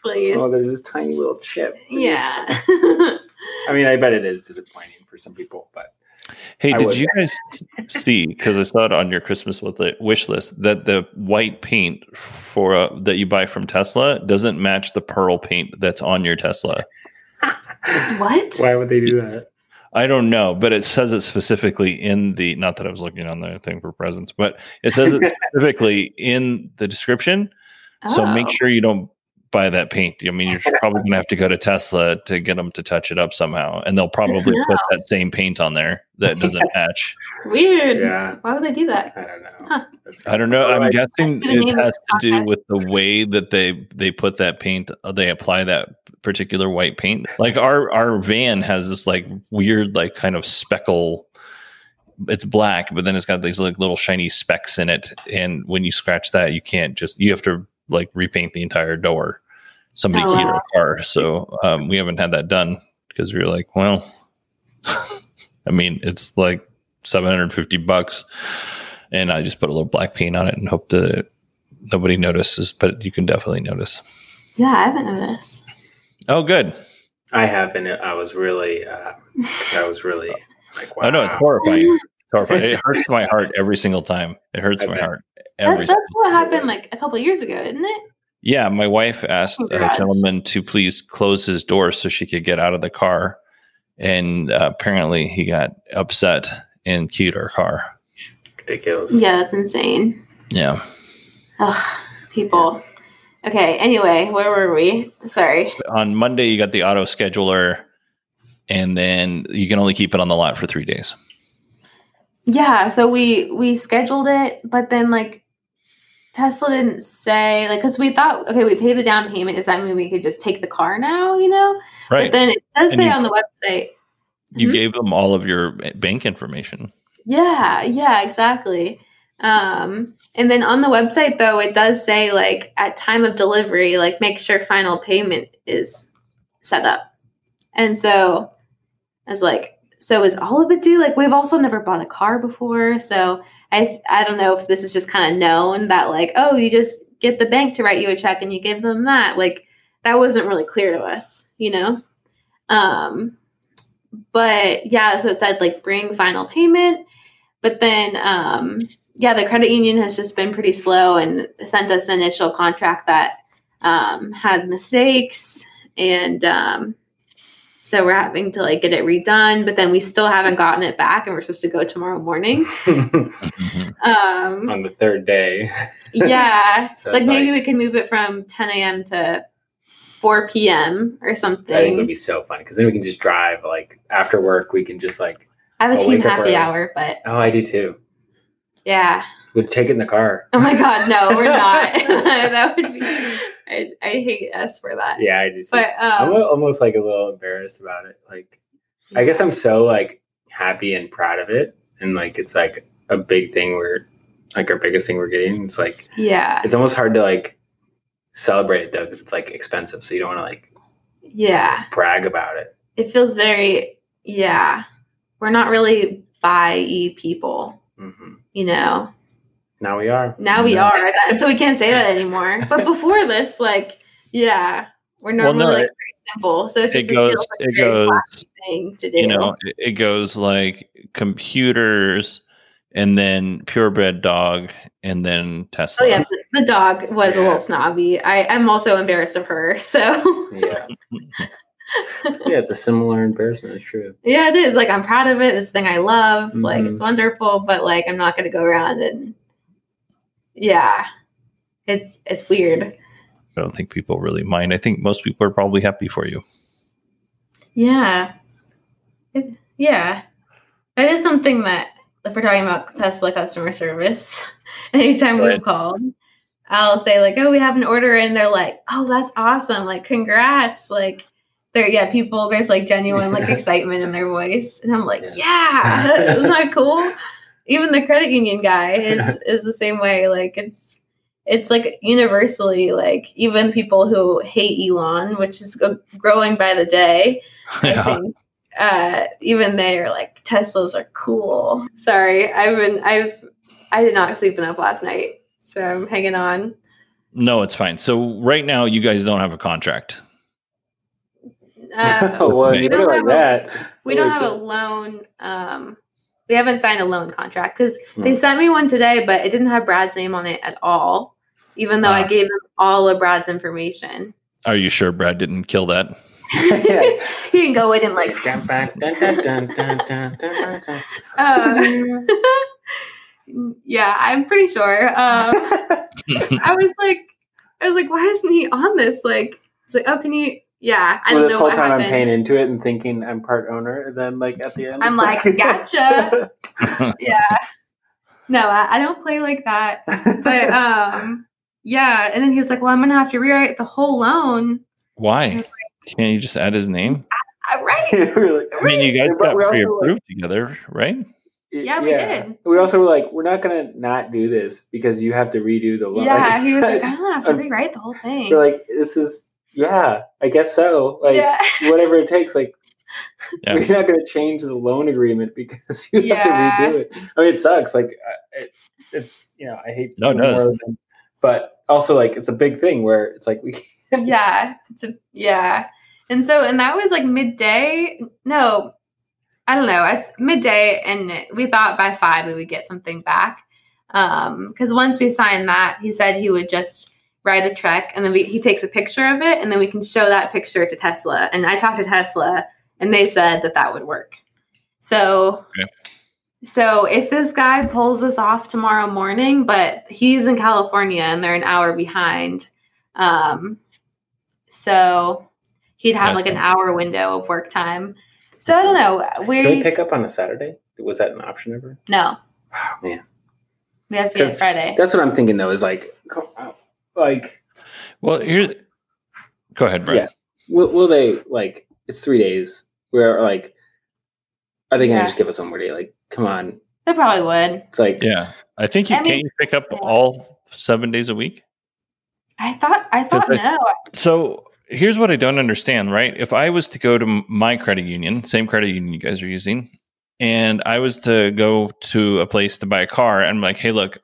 Please. Oh, there's this tiny little chip. Yeah. I mean, I bet it is disappointing for some people, but. Hey, I did would. you guys see, because I saw it on your Christmas wish list, that the white paint for uh, that you buy from Tesla doesn't match the pearl paint that's on your Tesla? What? Why would they do that? I don't know, but it says it specifically in the, not that I was looking on the thing for presents, but it says it specifically in the description. Oh. So make sure you don't buy that paint. I mean, you're probably going to have to go to Tesla to get them to touch it up somehow. And they'll probably no. put that same paint on there that doesn't match. Weird. Yeah. Why would they do that? I don't know. Huh. I don't know. So I'm like, guessing it has to do with the way that they, they put that paint, they apply that particular white paint. Like our, our van has this like weird, like kind of speckle. It's black, but then it's got these like little shiny specks in it. And when you scratch that, you can't just, you have to like repaint the entire door. Somebody oh, keyed wow. our car. So um, we haven't had that done because we were like, well, I mean, it's like seven hundred fifty bucks. And I just put a little black paint on it and hope that nobody notices, but you can definitely notice. Yeah, I haven't noticed. Oh, good. I haven't. I was really, uh, I was really like, wow. I know, it's horrifying. It's horrifying. It hurts my heart every single time. It hurts I my bet. heart. Every that's, that's what happened like a couple of years ago, isn't it? Yeah, my wife asked oh, a gentleman to please close his door so she could get out of the car, and uh, apparently he got upset and keyed our car. Ridiculous. Yeah, that's insane. Yeah. Ugh, people. Okay. Anyway, where were we? Sorry. So on Monday, you got the auto scheduler, and then you can only keep it on the lot for three days. Yeah, so we we scheduled it, but then like. Tesla didn't say, like, because we thought, okay, we pay the down payment. Does that mean we could just take the car now, you know? Right. But then it does and say you, on the website. You mm-hmm. gave them all of your bank information. Yeah, yeah, exactly. Um, and then on the website, though, it does say, like, at time of delivery, like, make sure final payment is set up. And so I was like, so is all of it due? Like, we've also never bought a car before, so... I I don't know if this is just kind of known that like, oh, you just get the bank to write you a check and you give them that. Like, that wasn't really clear to us, you know? Um, but yeah, so it said like bring final payment, but then, um, yeah, the credit union has just been pretty slow and sent us an initial contract that, um, had mistakes, and, um, so we're having to like get it redone, but then we still haven't gotten it back, and we're supposed to go tomorrow morning. um, On the third day. Yeah. So like maybe like, we can move it from ten a.m. to four p.m. or something. I think it would be so fun, because then we can just drive like after work. We can just like. I have a team happy hour, but. Oh, I do too. Yeah. We'd take it in the car. Oh my God. No, we're not. That would be. I, I hate us for that. Yeah, I do. Too. But um, I'm almost like a little embarrassed about it. Like, yeah. I guess I'm so like happy and proud of it, and like it's like a big thing. We're like our biggest thing we're getting. It's like yeah, it's almost hard to like celebrate it though, because it's like expensive, so you don't want to like yeah brag about it. It feels very yeah. We're not really buy-y people, mm-hmm. you know. Now we are. Now we are. That, so we can't say that anymore. But before this, like, yeah, we're normally well, no, like it, very simple. So it, just it goes, feels like it a very goes, thing to do. You know, it, it goes like computers, and then purebred dog, and then Tesla. Oh yeah, the, the dog was yeah. a little snobby. I, I'm also embarrassed of her. So yeah, yeah, it's a similar embarrassment. It's true. Yeah, it is. Like I'm proud of it. This thing I love. Mm-hmm. Like it's wonderful. But like I'm not going to go around and. Yeah, it's it's weird. I don't think people really mind. I think most people are probably happy for you. Yeah. It, yeah. That is something that, if we're talking about Tesla customer service, anytime we've called, I'll say like, oh, we have an order. And they're like, oh, that's awesome. Like, congrats. Like, there, yeah, people, there's like genuine like excitement in their voice. And I'm like, yeah, yeah isn't that cool? Even the credit union guy is, is the same way. Like it's, it's like universally, like even people who hate Elon, which is growing by the day, yeah. I think, uh, even they are like, Teslas are cool. Sorry. I've been, I've, I did not sleep enough last night, so I'm hanging on. No, it's fine. So right now you guys don't have a contract. Uh, well, we don't have, like that. A, we don't have a loan, um, we haven't signed a loan contract because hmm. they sent me one today, but it didn't have Brad's name on it at all, even though uh, I gave them all of Brad's information. Are you sure Brad didn't kill that? He can go in and like. um, yeah, I'm pretty sure. Um, I was like, I was like, why isn't he on this? Like, it's like, oh, can you? Yeah, I well, don't know what happened. This whole time I'm paying into it and thinking I'm part owner, and then like at the end, I'm like, like, gotcha. Yeah, no, I, I don't play like that. But um, yeah, and then he was like, "Well, I'm gonna have to rewrite the whole loan." Why? Like, can't you just add his name? I, I, right. Like, I mean, you guys got pre-approved like, together, right? It, yeah, we yeah. did. We also were like, we're not going to not do this because you have to redo the loan. Yeah, he was like, I don't have to rewrite the whole thing. We're like, this is. Yeah, I guess so. Like, yeah. Whatever it takes. Like, yeah. We're not going to change the loan agreement because you yeah. have to redo it. I mean, it sucks. Like, it, it's, you know, I hate. No, it does. Than, but also, like, it's a big thing where it's like we can't. Yeah. It's a, yeah. And so, and that was like midday. No, I don't know. It's midday. And we thought by five we would get something back. Um, because once we signed that, he said he would just. Write a check, and then we, he takes a picture of it, and then we can show that picture to Tesla. And I talked to Tesla, and they said that that would work. So, yeah. So if this guy pulls this off tomorrow morning, but he's in California, and they're an hour behind, um, so he'd have That's like an hour window of work time. So I don't know. Where Can we pick up on a Saturday? Was that an option ever? No. Oh, man. We have to get Friday. That's what I'm thinking, though, is like... Like, well, here, go ahead, Brad. Yeah. Will, will they like? It's three days. We're like, are they gonna yeah. just give us one more day? Like, come on. They probably would. It's like, yeah. I think you I can't mean, you pick up yeah. all seven days a week. I thought. I thought no. So here's what I don't understand. Right? If I was to go to my credit union, same credit union you guys are using, and I was to go to a place to buy a car, and I'm like, hey, look.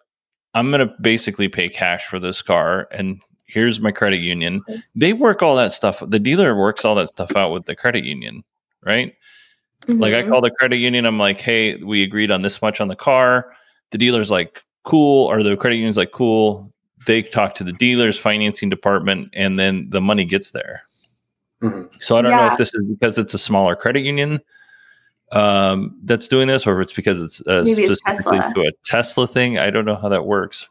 I'm going to basically pay cash for this car, and here's my credit union. They work all that stuff. The dealer works all that stuff out with the credit union, right? Mm-hmm. Like I call the credit union. I'm like, hey, we agreed on this much on the car. The dealer's like, cool. Or the credit union's like, cool. They talk to the dealer's financing department, and then the money gets there. Mm-hmm. So I don't yeah. know if this is because it's a smaller credit union um, that's doing this, or if it's because it's uh, specifically it's Tesla. to a Tesla thing. I don't know how that works.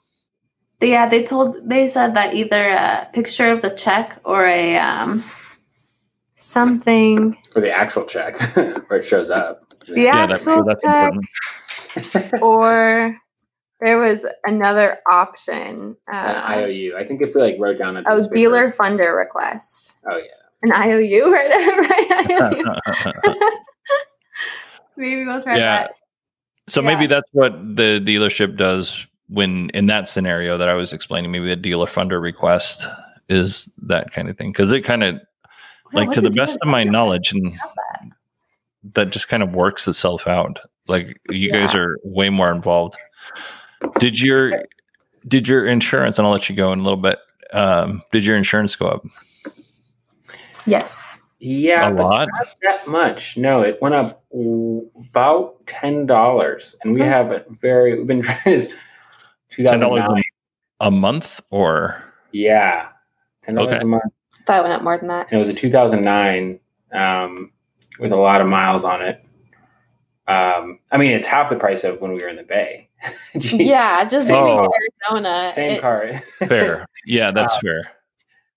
Yeah, they told they said that either a picture of the check or a um, something or the actual check where it shows up. The yeah, actual that, that's check important. Or. There was another option. Uh, an I O U. I think if we like wrote down a oh, dealer funder request. Oh yeah. An I O U, right? right? I O U. Maybe we'll try yeah. that. So yeah. maybe that's what the dealership does when in that scenario that I was explaining. Maybe the dealer funder request is that kind of thing because it kind of like to the best of my knowledge and that. that just kind of works itself out. Like you yeah. guys are way more involved. Did your did your insurance, and I'll let you go in a little bit, um, did your insurance go up? Yes. Yeah. A lot? Not that much. No, it went up about ten dollars. And we mm-hmm. have a very, we've been trying this two thousand nine. ten dollars a month or? Yeah. ten dollars okay. a month. I thought it went up more than that. And it was a two thousand nine um, with a lot of miles on it. Um, I mean, it's half the price of when we were in the Bay. yeah, just same, oh, Arizona. Same it, car. fair. Yeah, that's uh, fair.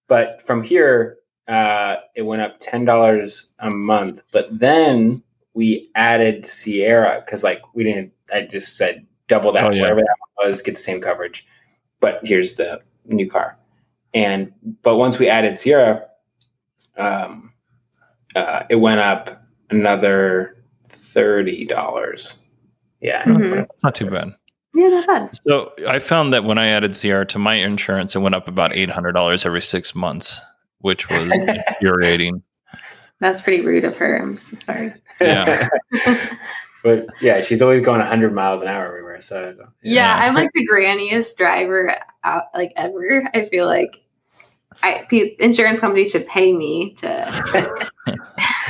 But from here, uh, it went up ten dollars a month. But then we added Sierra because, like, we didn't. I just said double that, oh, yeah. whatever that one was, get the same coverage. But here's the new car. And but once we added Sierra, um, uh, it went up another. Thirty dollars. Yeah, mm-hmm. It's not too bad. Yeah, not bad. So I found that when I added C R to my insurance, it went up about eight hundred dollars every six months, which was infuriating. That's pretty rude of her. I'm so sorry. Yeah, but yeah, she's always going a hundred miles an hour everywhere. So yeah, yeah, I'm like the granniest driver out like ever. I feel like I p- insurance companies should pay me to.